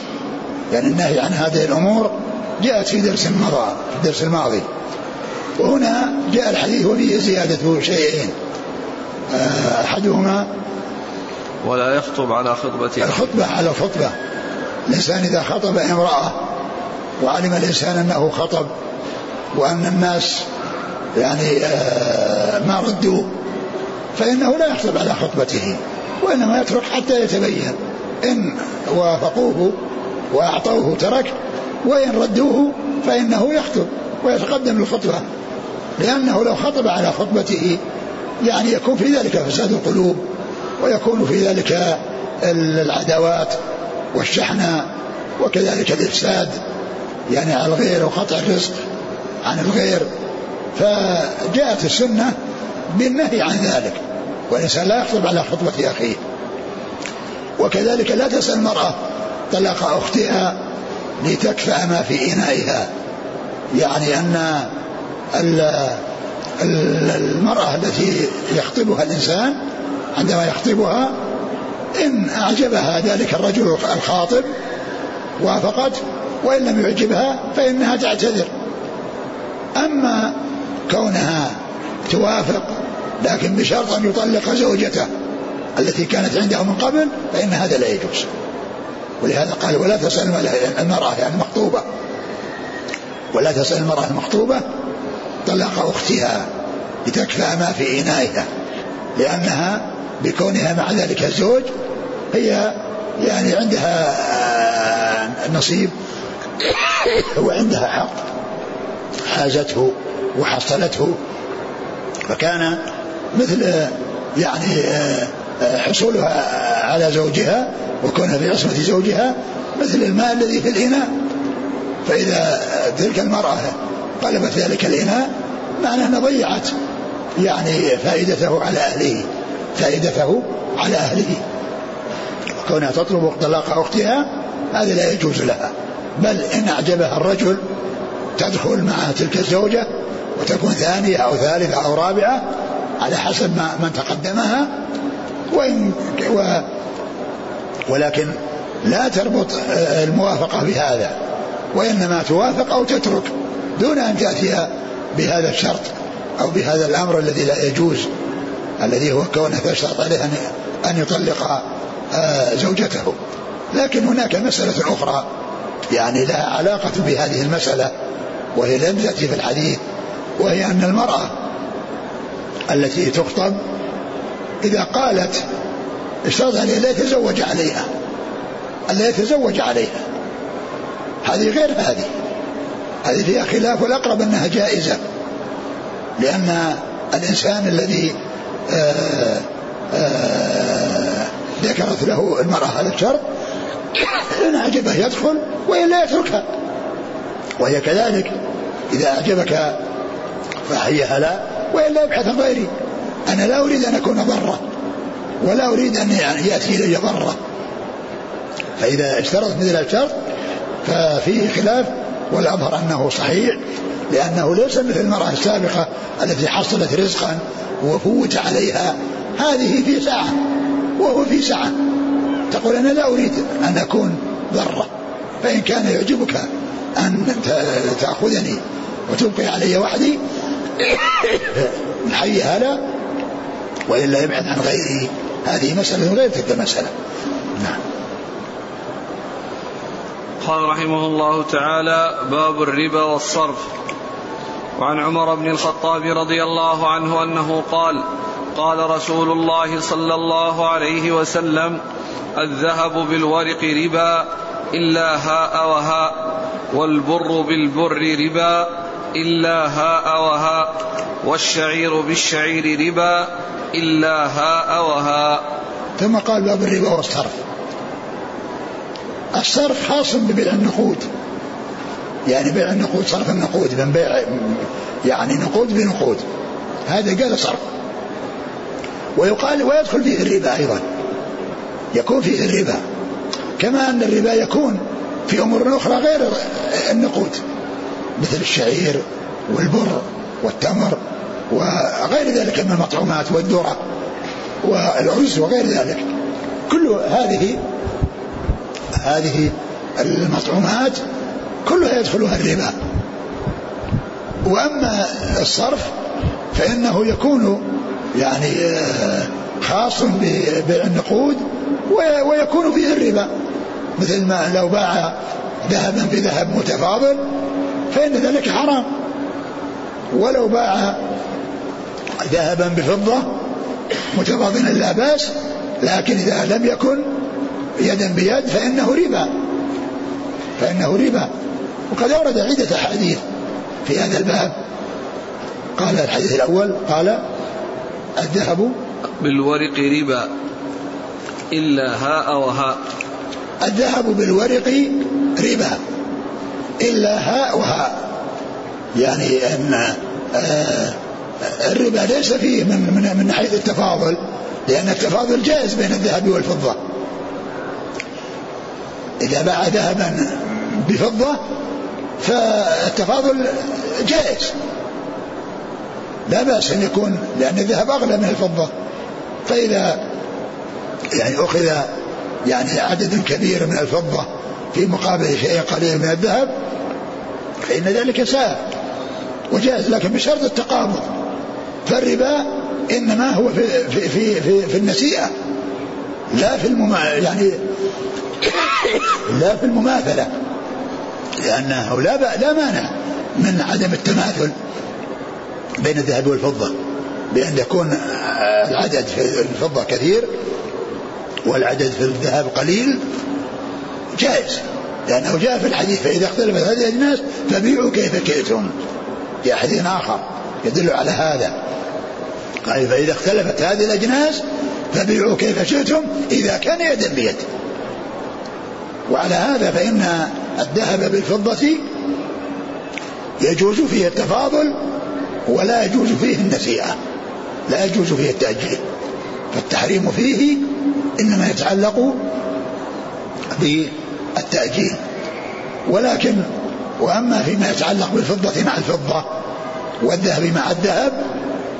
يعني النهي عن هذه الأمور جاءت في درس مضى في الدرس الماضي. وهنا جاء الحديث وفيه زيادة شيئين، أحدهما ولا يخطب على خطبته، الخطبة على خطبة. الإنسان إذا خطب امرأة وعلم الإنسان أنه خطب وأن الناس يعني ما ردوا، فإنه لا يخطب على خطبته، وإنما يترك حتى يتبين، إن وافقوه وأعطوه ترك، وإن ردوه فإنه يخطب ويتقدم الخطبة، لأنه لو خطب على خطبته يعني يكون في ذلك فساد القلوب، ويكون في ذلك العداوات والشحنة، وكذلك الإفساد يعني على الغير وقطع الرزق عن الغير. فجاءت السنة بالنهي عن ذلك، والإنسان لا يخطب على خطبة أخيه. وكذلك لا تسأل المرأة طلاق أختها لتكفأ ما في إنائها، يعني أن المرأة التي يخطبها الإنسان عندما يخطبها، إن أعجبها ذلك الرجل الخاطب وافقت، وإن لم يعجبها فإنها تعتذر. أما كونها توافق لكن بشرط أن يطلق زوجته التي كانت عنده من قبل، فإن هذا لا يجوز. ولهذا قال: ولا تسأل المرأة يعني المخطوبة، ولا تسأل المرأة المخطوبة طلق أختها لتكفأ ما في إنائها، لأنها بكونها مع ذلك الزوج هي يعني عندها نصيب وعندها حق حازته وحصلته، فكان مثل يعني حصولها على زوجها وكونها في عصمة زوجها مثل الماء الذي في الإناء، فإذا تلك المرأة قلبت ذلك الإناء معناه أنها ضيعت يعني فائدته على أهله، فائدته على أهله. كونها تطلب طلاق أختها هذا لا يجوز لها، بل إن أعجبها الرجل تدخل مع تلك الزوجة وتكون ثانية أو ثالثة أو رابعة على حسب ما من تقدمها، وإن و ولكن لا تربط الموافقة بهذا، وإنما توافق أو تترك دون أن تأتي بهذا الشرط أو بهذا الأمر الذي لا يجوز، الذي هو كونه يشترط عليه أن يطلق زوجته. لكن هناك مسألة أخرى يعني لها علاقة بهذه المسألة وهي لم تأتي في الحديث، وهي أن المرأة التي تخطب إذا قالت اشترط عليه لا يتزوج عليها، لا يتزوج عليها، هذه غير هذه، هذه فيها خلاف، والأقرب أنها جائزة، لأن الإنسان الذي آآ آآ ذكرت له المرأة هذا الشرط إن أعجبه يدخل وإلا يتركها، وهي كذلك إذا أعجبك فهي هلا وإلا يبحث عن غيري، أنا لا أريد أن أكون ضرة ولا أريد أن يأتي إلي ضرة، فإذا اشترط مثل الشرط ففيه خلاف، والأظهر أنه صحيح، لأنه ليس مثل المرأة السابقة التي حصلت رزقا وفوت عليها، هذه في ساعة وهو في ساعة، تقول أنا لا أريد أن أكون ضرة، فإن كان يعجبك أن تأخذني وتبقي علي وحدي نحيها لا وإلا يبعد عن غيري، هذه مسألة غير تلك المسألة. نعم. قال رحمه الله تعالى: باب الربا والصرف. وعن عمر بن الخطاب رضي الله عنه أنه قال: قال رسول الله صلى الله عليه وسلم: الذهب بالورق ربا إلا هاء وهاء، والبر بالبر ربا إلا هاء وهاء، والشعير بالشعير ربا إلا هاء وهاء. ثم قال: باب الربا والصرف. الصرف خاص ببيع النقود، يعني بيع النقود، صرف النقود، من بيع يعني نقود بنقود، هذا قال صرف، ويقال ويدخل فيه الربا أيضا، يكون فيه الربا، كما أن الربا يكون في أمور أخرى غير النقود مثل الشعير والبر والتمر وغير ذلك من المطعومات والذرة والعز وغير ذلك، كل هذه هذه المطعومات كلها يدخلها الربا. وأما الصرف فإنه يكون يعني خاص ببيع النقود ويكون فيه الربا، مثل ما لو باع ذهبا بذهب متفاضل فإن ذلك حرام، ولو باع ذهبا بفضة متفاضلا لا بأس، لكن إذا لم يكن يدا بيد فإنه ربا، فإنه ربا. وقد أورد عدة أحاديث في هذا الباب. قال الحديث الأول: قال الذهب بالورق ربا إلا هاء وهاء، الذهب بالورق ربا إلا هاء وهاء، يعني أن الربا ليس فيه من من حيث التفاضل، لأن التفاضل جائز بين الذهب والفضة، إذا باع ذهبا بفضة فالتفاضل جائز لا بأس أن يكون، لأن الذهب أغلى من الفضة، فإذا يعني أخذ يعني عدد كبير من الفضة في مقابل شيء قليل من الذهب فإن ذلك سائغ وجائز، لكن بشرط التقابض، فالربا إنما هو في, في, في, في, في النسيئة لا في المما يعني لا في المماثلة، لأنه لا, لا مانع من عدم التماثل بين الذهب والفضة، بأن يكون العدد في الفضة كثير والعدد في الذهب قليل جائز، لأنه جاء في الحديث: فإذا اختلفت هذه الناس فبيعوا كيف شئتم، في حديث آخر يدل على هذا، قال: فإذا اختلفت هذه الأجناس فبيعوا كيف شئتم إذا كان يدا بيد، وعلى هذا فإن الذهب بالفضة يجوز فيه التفاضل ولا يجوز فيه النسيئة، لا يجوز فيه التأجيل. فالتحريم فيه إنما يتعلق بالتأجيل، ولكن وأما فيما يتعلق بالفضة مع الفضة والذهب مع الذهب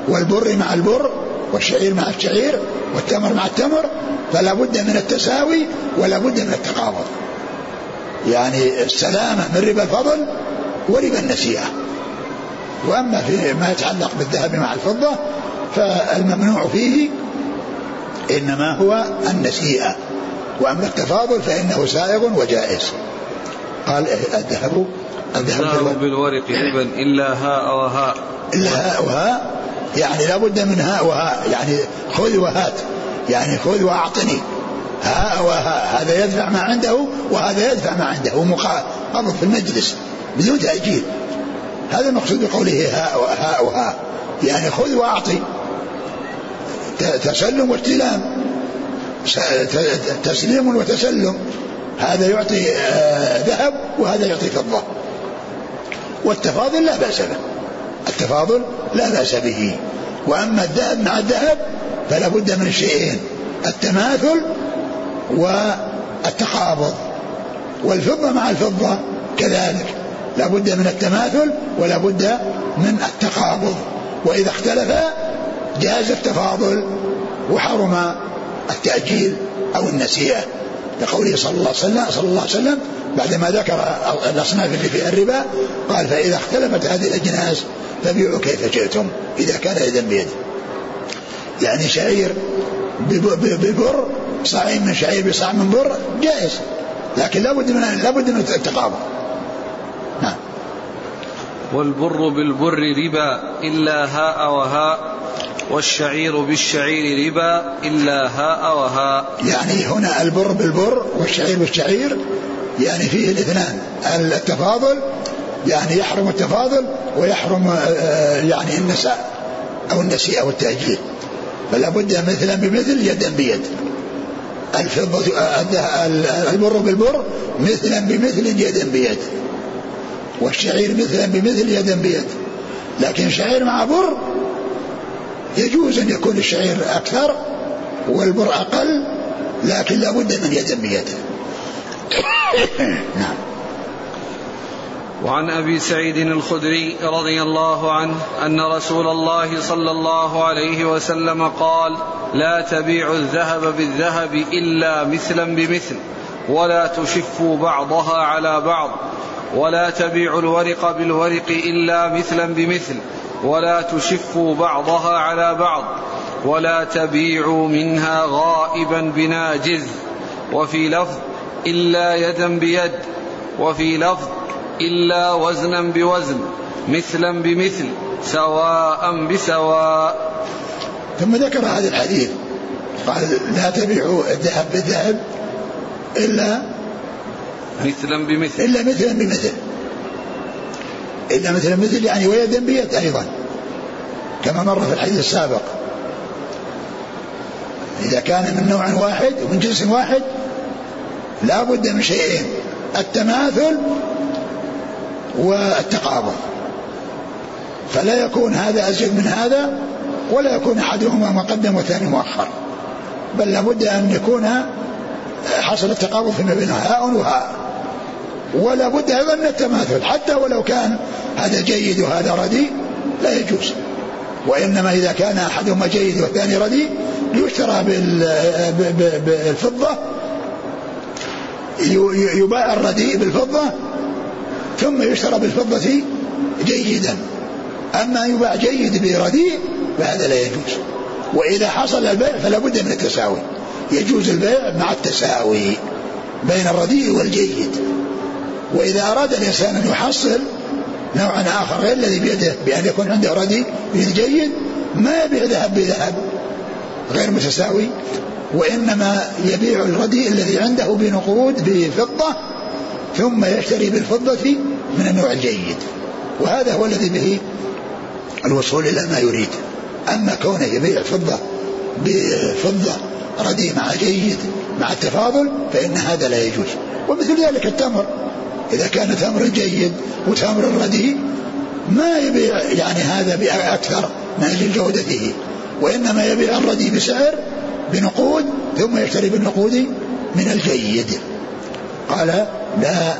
والبر مع البر والشعير مع الشعير والتمر مع التمر فلا بد من التساوي ولا بد من التقابض، يعني السلامة من ربا الفضل وربا النسيئة. وأما فيما يتعلق بالذهب مع الفضة فالممنوع فيه إنما هو النسيئة، وأما التفاضل فإنه سائغ وجائز. قال الذهب الذهب بالورق ربا إلا هاء وهاء، إلا هاء وهاء يعني لا بد من هاء وهاء، يعني خذ وهات، يعني خذ وأعطني، هاء وهاء، هذا يدفع ما عنده وهذا يدفع ما عنده، ومقابل في المجلس بدون تأجيل. هذا المقصود بقوله هاء وهاء وهاء، يعني خذ وأعطي، تسلم واستلام، تسليم وتسلم، هذا يعطي ذهب وهذا يعطي فضة. والتفاضل لا بأس به، التفاضل لا بأس به. وأما الذهب مع الذهب فلا بد من شيئين، التماثل والتقابض، والفضة مع الفضة كذلك لا بد من التماثل ولا بد من التقابض، وإذا اختلفا جاز التفاضل وحرم التأجيل أو النسيئة، لقوله صلى الله عليه وسلم بعدما ذكر الأصناف اللي في الربا قال فإذا اختلفت هذه الأجناس فبيعوا كيف شئتم إذا كان يدا بيد، يعني شعير ببر، صاع من شعير بصاع من بر جائز، لكن لا بد من لا بد من التقابض. نعم. والبر بالبر ربا إلا هاء وهاء، والشعير بالشعير ربا إلا هاء وهاء، يعني هنا البر بالبر والشعير بالشعير يعني فيه الاثنان التفاضل، يعني يحرم التفاضل ويحرم يعني النساء أو النسيئة أو التأجيل، فلا بد مثلا بمثل يدا بيد. الفضة البر بالبر مثلا بمثل يدا بيد، والشعير مثلا بمثل يدا بيد، لكن شعير مع بر يجوز أن يكون الشعير أكثر والبر أقل، لكن لا بد من يدا بيد. نعم. وعن أبي سعيد الخدري رضي الله عنه أن رسول الله صلى الله عليه وسلم قال لا تبيعوا الذهب بالذهب إلا مثلا بمثل، ولا تشفوا بعضها على بعض، ولا تبيعوا الورق بالورق إلا مثلا بمثل، ولا تشفوا بعضها على بعض، ولا تبيعوا منها غائبا بناجز، وفي لفظ إلا يدا بيد، وفي لفظ إلا وزنا بوزن، مثلا بمثل، سواء بسواء. ثم ذكر هذا الحديث قال لا تبيعوا الذهب بالذهب إلا مثلا بمثل، إلا مثلا بمثل، إلا مثلا بمثل يعني ويدا بيد أيضا، كما مر في الحديث السابق، إذا كان من نوع واحد ومن جنس واحد لا بد من شيئين، التماثل والتقابض، فلا يكون هذا أزيد من هذا ولا يكون أحدهما مقدم والثاني مؤخر، بل لابد أن يكون حصل التقابض فيما بين هاء وهاء، ولا بد أيضا من التماثل حتى ولو كان هذا جيد وهذا رديء لا يجوز، وإنما إذا كان أحدهما جيد والثاني رديء يشترى بالفضة، يباع الرديء بالفضة ثم يشترى بالفضة جيدا، أما يباع جيد برديء فهذا لا يجوز. وإذا حصل البيع فلا بد من التساوي، يجوز البيع مع التساوي بين الرديء والجيد، وإذا أراد الإنسان أن يحصل نوعا آخر غير الذي بيده بأن يكون عنده رديء جيد ما يبيع ذهب بذهب غير متساوي، وإنما يبيع الرديء الذي عنده بنقود بفضة ثم يشتري بالفضة من النوع الجيد، وهذا هو الذي به الوصول إلى ما يريد. أما كونه يبيع فضة بفضة رديء مع جيد مع التفاضل فإن هذا لا يجوز، ومثل ذلك التمر إذا كان تمر جيد وتمر رديء ما يبيع يعني هذا بأكثر من أجل جودته، وإنما يبيع الرديء بسعر بنقود ثم يشتري بالنقود من الجيد. قال لا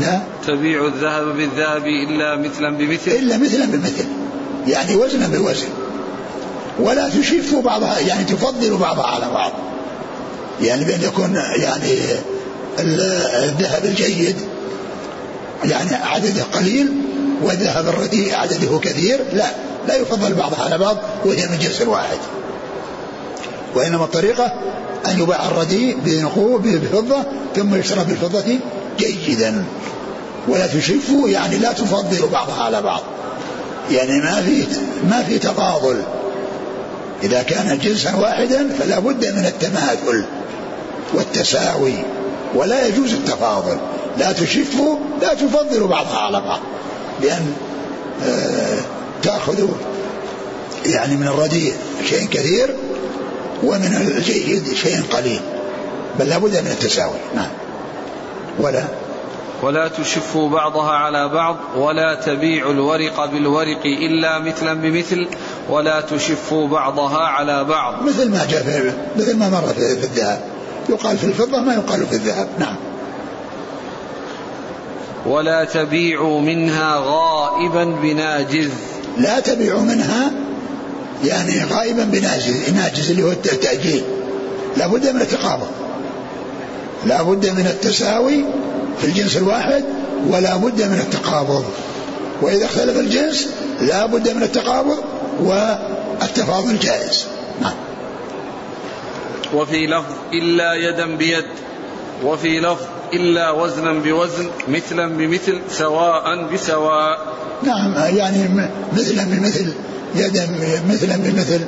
لا تبيع الذهب بالذهب إلا مثلا بمثل إلا مثلا بمثل يعني وزنا بوزن، ولا تشف بعضها يعني تفضل بعضها على بعض، يعني بأن يكون يعني الذهب الجيد يعني عدده قليل والذهب الرديء عدده كثير، لا لا يفضل بعضها على بعض وهي من جنس واحد، وإنما الطريقة أن يباع الرديء بفضة ثم يشترى بالفضة جيدا، ولا تشف يعني لا تفضل بعضها على بعض، يعني ما في ما في تفاضل، إذا كان جنسا واحدا فلا بد من التماثل والتساوي ولا يجوز التفاضل. لا تشف لا تفضل بعضها على بعض، لأن تأخذ يعني من الرديء شيء كثير ومن الجيد شيء قليل، بل لا بد من التساوي. نعم. ولا ولا تشف بعضها على بعض، ولا تبيع الورق بالورق إلا مثلا بمثل، ولا تشف بعضها على بعض، مثل ما جاء في مثل ما مر في الذهب، يقال في الفضة ما يقال في الذهب. نعم. ولا تبيع منها غائبا بناجز، لا تبيع منها يعني غائبا بناجز، ناجز اللي هو التأجيل، لا بد من التقابل، لا بد من التساوي في الجنس الواحد ولا بد من التقابض، وإذا اختلف الجنس لا بد من التقابض والتفاضل جائز. نعم. وفي لفظ إلا يدا بيد، وفي لفظ إلا وزنا بوزن، مثلا بمثل، سواء بسواء. نعم، يعني مثلا بمثل، يدا مثلا بمثل،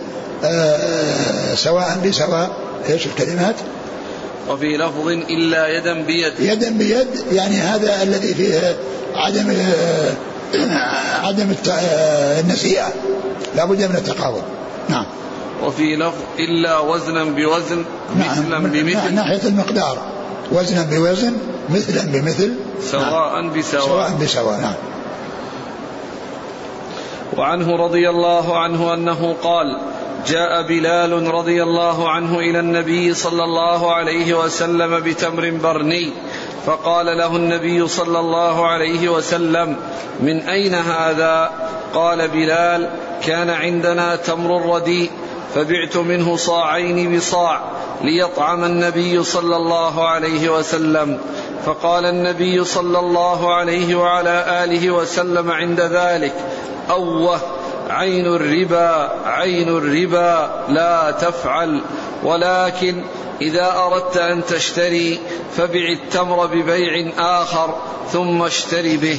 آه سواء بسواء. ايش الكلمات؟ وفي لفظ إلا يدا بيد، يدا بيد يعني هذا الذي فيه عدم عدم النسيئة، لا بد من التقابل. نعم. وفي لفظ إلا وزنا بوزن، مثلا بمثل، ناحية المقدار، وزنا بوزن، مثلا بمثل، سواء بسواء، سواء بسواء. نعم. وعنه رضي الله عنه أنه قال: جاء بلال رضي الله عنه إلى النبي صلى الله عليه وسلم بتمر برني، فقال له النبي صلى الله عليه وسلم: من أين هذا؟ قال بلال: كان عندنا تمر رديء فبعت منه صاعين بصاع ليطعم النبي صلى الله عليه وسلم. فقال النبي صلى الله عليه وعلى آله وسلم عند ذلك: أوه، عين الربا، عين الربا، لا تفعل، ولكن إذا أردت أن تشتري فبع التمر ببيع آخر ثم اشتري به.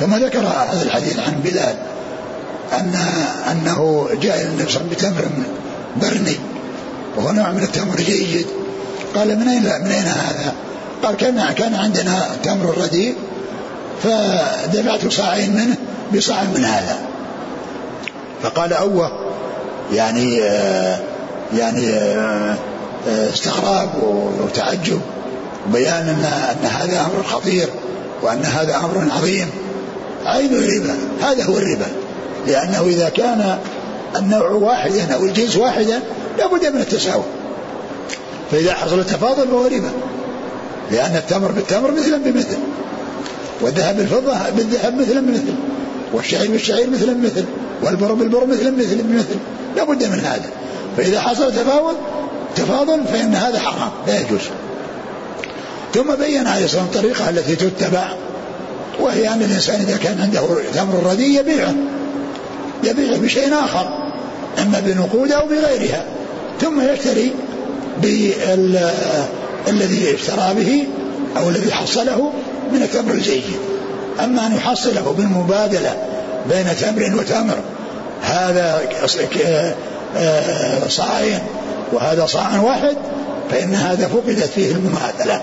ثم ذكر هذا الحديث عن بلال أن أنه جاء النبي صلى الله عليه وسلم بتمر برني وهو نوع من التمر جيد، قال: من أين من أين هذا؟ قال: كان كان عندنا تمر رديء فدفعت صاعين منه بصاع من هذا. فقال: أوه، يعني آه يعني آه استغراب وتعجب وبيان أن, أن هذا أمر خطير وأن هذا أمر عظيم. عين الربا، هذا هو الربا، لأنه إذا كان النوع واحدا أو الجنس واحدا لا بد من التساوي، فإذا حصل التفاضل فهو ربا، لأن التمر بالتمر مثلا بمثل، والذهب بالفضة بالذهب مثلا بمثل، والشعير بالشعير مثلا بمثل، والبر بالبر مثلا مثل بمثل، لا بد من هذا. فإذا حصل تفاوض تفاضل فإن هذا حرام لا يجوز. ثم بين عليه الصلاة والسلام الطريقة التي تتبع، وهي أن الإنسان إذا كان عنده تمر رديء يبيعه يبيعه بشيء آخر، إما بنقود أو بغيرها، ثم يشتري بالذي اشترى به أو الذي حصله من التمر الجيد. أما أن يحصله بالمبادلة بين تمر وتمر، هذا صاعين وهذا صاع واحد، فإن هذا فقدت فيه المماثلة.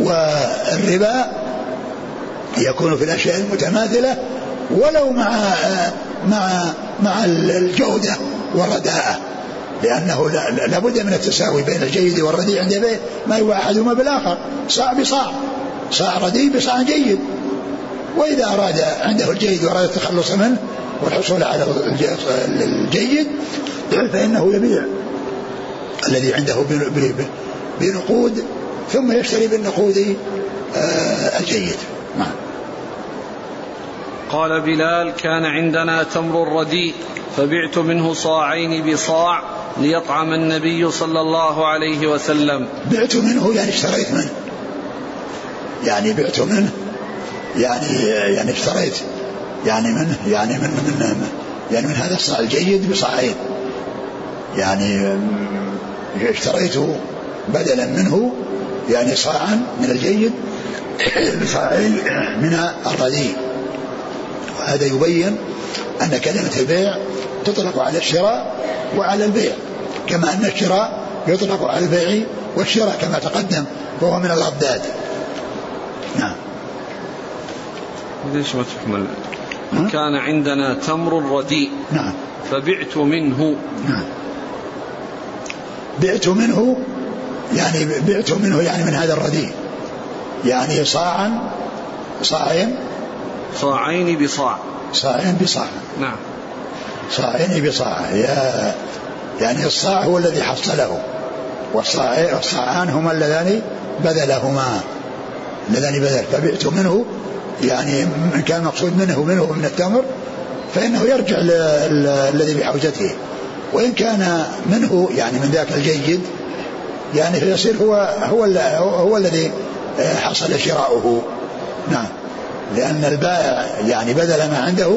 والربا يكون في الأشياء المتماثلة ولو مع مع مع الجودة والرداءة، لأنه لا بد من التساوي بين الجيد والرديء عند بيت ما يوحدهما بالآخر، صاع بصاع، صاع رديء بصاع جيد. وإذا أراد عنده الجيد وأراد التخلص منه والحصول على الجيد فإنه يبيع الذي عنده بنقود ثم يشتري بالنقود الجيد. قال بلال: كان عندنا تمر رديء فبعت منه صاعين بصاع ليطعم النبي صلى الله عليه وسلم. بعت منه يعني اشتريت منه، يعني بعت منه يعني يعني اشتريت يعني منه يعني من من يعني من هذا الصاع الجيد بصاعين، يعني اشتريت بدلا منه يعني صاعا من الجيد بصاعين من الرديء. وهذا يبين أن كلمة البيع تطلق على الشراء وعلى البيع، كما أن الشراء يطلق على البيع والشراء كما تقدم، وهو من الأضداد. نعم. ليش ما تحمل؟ كان عندنا تمر رديء. نعم. فبعت منه. نعم. بعت منه يعني بعت منه يعني من هذا الرديء، يعني صاعا صاعين صاعين بصاع صاعين بصاع. نعم. صاعين بصاع يا يعني الصاع هو الذي حصله، والصاعان هما اللذان بذلهما اللذان بذل. فبعت منه يعني من كان مقصود منه منه من التمر فإنه يرجع للذي بحوزته، وإن كان منه يعني من ذاك الجيد يعني فيصير هو هو هو الذي حصل شراؤه. نعم، لأن البائع يعني بذل ما عنده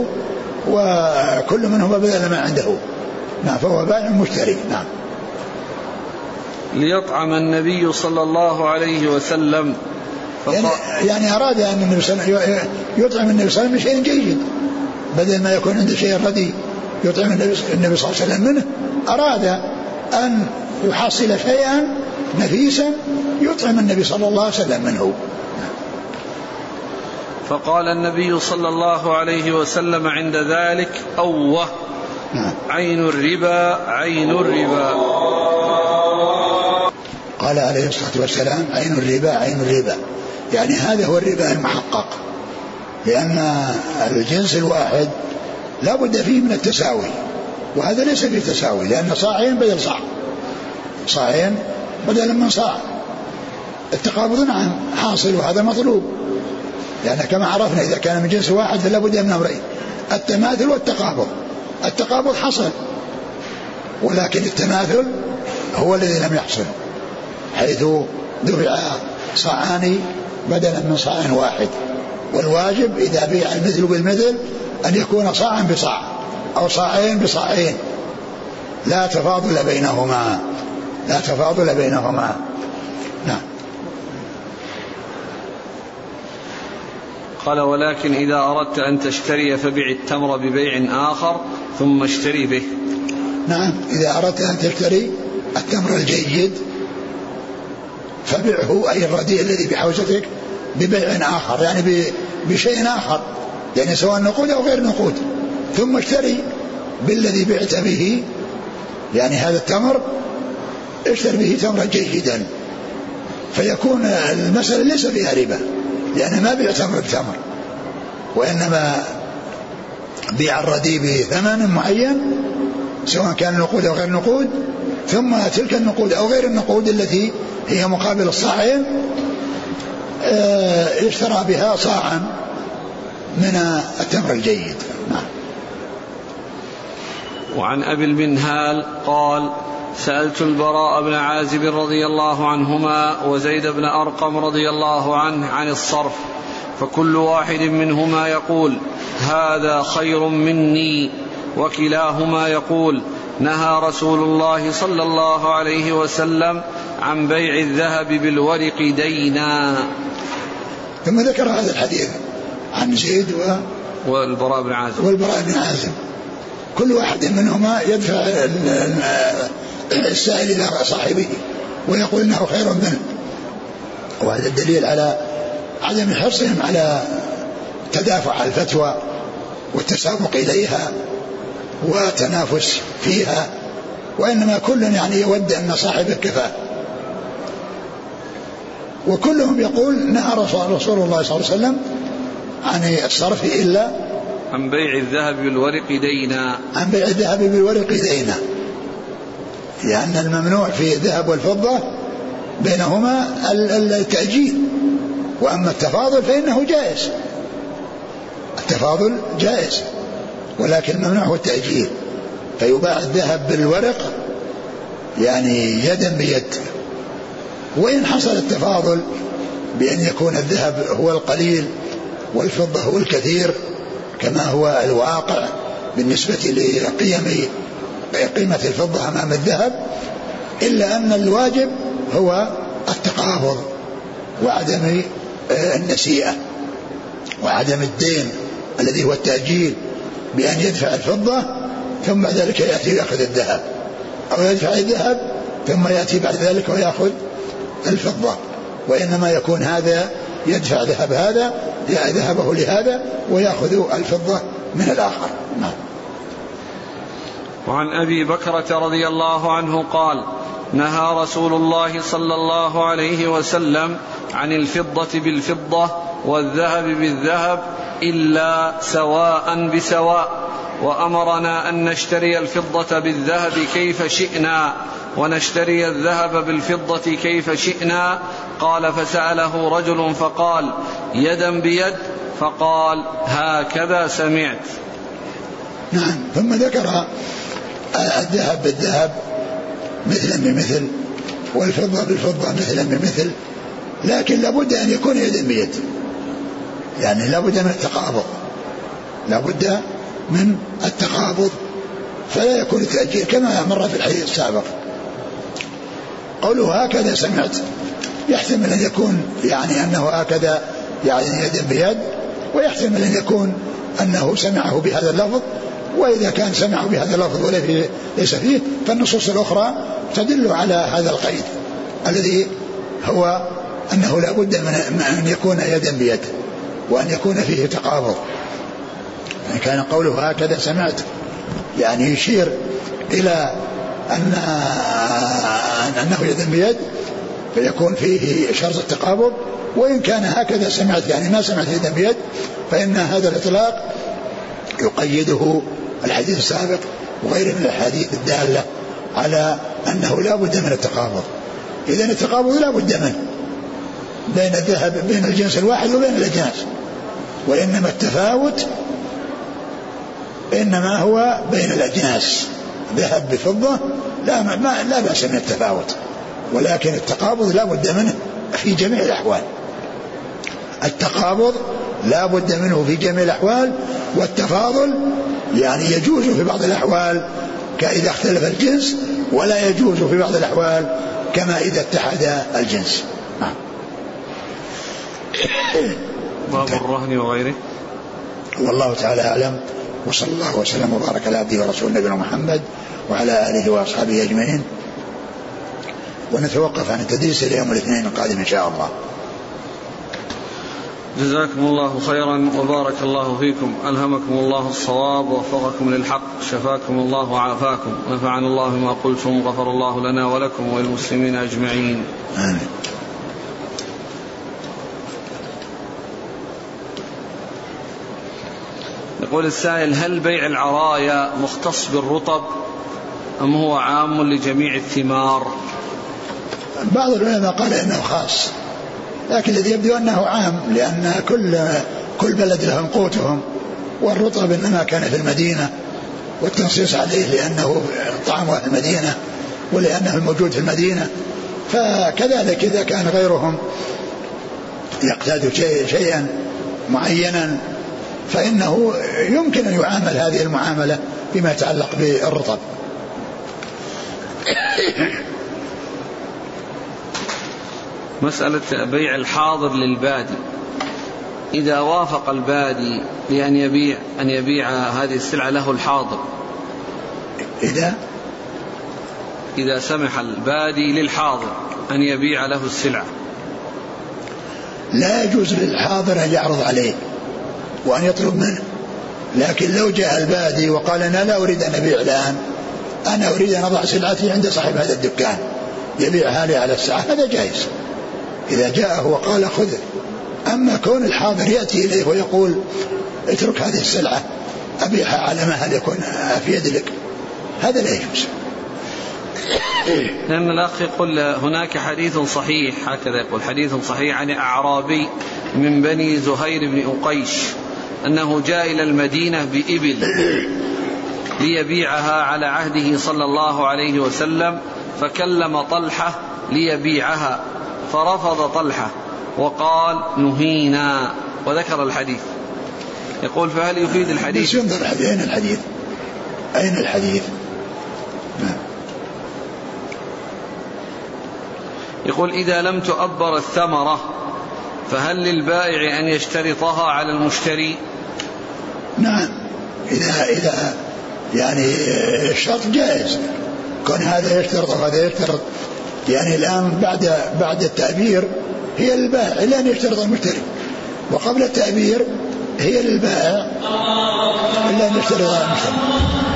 وكل منهما بذل ما عنده. نعم، فهو بائع مشتري. نعم. ليطعم النبي صلى الله عليه وسلم يعني, يعني أراد أن النبي صلى الله عليه وسلم يطعم النبي صلى الله عليه وسلم بشيء جيد بدل ما يكون عنده شيء رديء يطعم النبي صلى الله عليه وسلم منه. أراد أن يحصل شيئا نفيسا يطعم النبي صلى الله عليه وسلم منه. فقال النبي صلى الله عليه وسلم عند ذلك: أوه، عين الربا عين الربا. قال عليه الصلاة والسلام: عين الربا عين الربا، يعني هذا هو الربا المحقق، لأن الجنس الواحد لا بد فيه من التساوي، وهذا ليس فيه تساوي، لأن صاعين بدل صاع، صاعين بدل من صاع. التقابض نعم حاصل وهذا مطلوب، لأن كما عرفنا إذا كان من جنس واحد فلا بد من أمرين: التماثل والتقابض. التقابض حصل، ولكن التماثل هو الذي لم يحصل، حيث دفع صاعان بدلا من صاع واحد. والواجب إذا بيع المثل بالمثل أن يكون صاعا بصاع أو صاعين بصاعين، لا تفاضل بينهما، لا تفاضل بينهما. نعم. قال: ولكن إذا أردت أن تشتري فبيع التمر ببيع آخر ثم اشتري به. نعم، إذا أردت أن تشتري التمر الجيد فبيعه، أي الرديء الذي بحوزتك، ببيع آخر، يعني بشيء آخر، يعني سواء نقود أو غير نقود، ثم اشتري بالذي بعت به، يعني هذا التمر اشتري به تمرا جيدا، فيكون المسألة ليس فيها ربا، لأن ما بيع تمر بتمر، وإنما بيع الرديء بثمن معين سواء كان نقود أو غير نقود، ثم تلك النقود أو غير النقود التي هي مقابل الصاعين اشترى بها صاعا من التمر الجيد. وعن أبي المنهال قال: سألت البراء بن عازب رضي الله عنهما وزيد بن أرقم رضي الله عنه عن الصرف، فكل واحد منهما يقول: هذا خير مني، وكلاهما يقول: نهى رسول الله صلى الله عليه وسلم عن بيع الذهب بالورق دينا. ثم ذكر هذا الحديث عن زيد و... والبراء بن عازب والبراء بن عازب كل واحد منهما يدفع السائل إلى صاحبه ويقول إنه خير منه، وهذا الدليل على عدم حرصهم على تدافع الفتوى والتسابق إليها وتنافس فيها وإنما كل يعني يود أن صاحبه كفاه. وكلهم يقول نهى رسول الله صلى الله عليه وسلم عن الصرف إلا عن بيع الذهب بالورق دينا عن بيع الذهب بالورق دينا لأن الممنوع في الذهب والفضة بينهما التأجيل، وأما التفاضل فإنه جائز، التفاضل جائز، ولكن الممنوع هو التأجيل. فيباع الذهب بالورق يعني يدا بيد، وإن حصل التفاضل بأن يكون الذهب هو القليل والفضة هو الكثير كما هو الواقع بالنسبة لقيمه قيمة الفضة أمام الذهب، إلا أن الواجب هو التقابض وعدم النسيئة وعدم الدين الذي هو التأجيل، بأن يدفع الفضة ثم بعد ذلك يأتي ويأخذ الذهب، أو يدفع الذهب ثم يأتي بعد ذلك ويأخذ الفضة. وإنما يكون هذا يدفع ذهب هذا ذهبه لهذا ويأخذ الفضة من الآخر. نعم. وعن أبي بكرة رضي الله عنه قال نهى رسول الله صلى الله عليه وسلم عن الفضة بالفضة والذهب بالذهب إلا سواء بسواء، وأمرنا أن نشتري الفضة بالذهب كيف شئنا ونشتري الذهب بالفضة كيف شئنا. قال فسأله رجل فقال يدا بيد، فقال هكذا سمعت. نعم. ثم ذكر الذهب بالذهب مثلا بمثل والفضة بالفضة مثلا بمثل، لكن لابد أن يكون يدا بيد، يعني لابد من التقابض، لابد من التقابض، فلا يكون التأجيل كما مر في الحديث السابق. قوله هكذا سمعت يحتمل أن يكون يعني أنه هكذا يعني يد بيد، ويحتمل أن يكون أنه سمعه بهذا اللفظ، وإذا كان سمعه بهذا اللفظ وليس فيه فالنصوص الأخرى تدل على هذا القيد الذي هو أنه لا بد من أن يكون يدا بيد وأن يكون فيه تقابض. يعني كان قوله هكذا سمعت يعني يشير إلى أن أنه يد بيد فيكون فيه شرط التقابض، وإن كان هكذا سمعت يعني ما سمعت يد بيد فإن هذا الإطلاق يقيده الحديث السابق وغيره من الحديث الدالة على أنه لا بد من التقابض. إذن التقابض لا بد منه بين الذهب بين الجنس الواحد وبين الأجناس، وإنما التفاوت إنما هو بين الأجناس، ذهب بفضة لا ما لا بأس من التفاوت، ولكن التقابض لا بد منه في جميع الأحوال. التقابض لا بد منه في جميع الأحوال، والتفاضل يعني يجوز في بعض الأحوال كإذا اختلف الجنس، ولا يجوز في بعض الأحوال كما إذا اتحد الجنس. باب الرهن وغيره. والله تعالى أعلم، وصلى الله وسلم وبارك على عبده ورسوله نبينا محمد وعلى آله وأصحابه أجمعين. ونتوقف عن التدريس اليوم الاثنين القادم إن شاء الله. جزاكم الله خيرا وبارك الله فيكم، ألهمكم الله الصواب ووفقكم للحق، شفاكم الله وعافاكم، نفعنا الله ما قلتم، غفر الله لنا ولكم وللمسلمين أجمعين، آمين. يقول السائل هل بيع العرايا مختص بالرطب أم هو عام لجميع الثمار؟ بعض العلماء قال إنه خاص، لكن الذي يبدو أنه عام، لأن كل كل بلد لهم قوتهم، والرطب إنما كان في المدينة، والتنصيص عليه لأنه طعام أهل المدينة ولأنه الموجود في المدينة. فكذلك إذا كان غيرهم يقتاد شيئا معينا فإنه يمكن أن يعامل هذه المعاملة بما يتعلق بالرطب. مسألة بيع الحاضر للبادي، إذا وافق البادي لأن يبيع أن يبيع هذه السلعة له الحاضر، إذا إذا سمح البادي للحاضر أن يبيع له السلعة، لا يجوز للحاضر أن يعرض عليه وأن يطلب منه. لكن لو جاء البادي وقال أنا لا أريد أن أبيع الآن، أنا أريد أن أضع سلعتي عند صاحب هذا الدكان يبيعها لي على الساعة، هذا جائز إذا جاءه وقال خذه. أما كون الحاضر يأتي إليه ويقول اترك هذه السلعة أبيعها على مهل يكون في يد لك، هذا لا يجوز. لأن الأخ يقول هناك حديث صحيح، هكذا يقول، حديث صحيح عن أعرابي من بني زهير بن أقيش أنه جاء إلى المدينة بإبل ليبيعها على عهده صلى الله عليه وسلم، فكلم طلحة ليبيعها فرفض طلحة وقال نهينا، وذكر الحديث. يقول فهل يفيد الحديث؟ ينظر أين الحديث، أين الحديث؟ يقول إذا لم تؤبر الثمرة فهل للبائع أن يشترطها على المشتري؟ نعم، إذا إذا يعني الشرط جائز، كون هذا يشترط وهذا يشترط، يعني الآن بعد بعد التأبير هي للبائع إلا أن يشترط المشتري، وقبل التأبير هي للبائع إلا أن يشترط المشتري.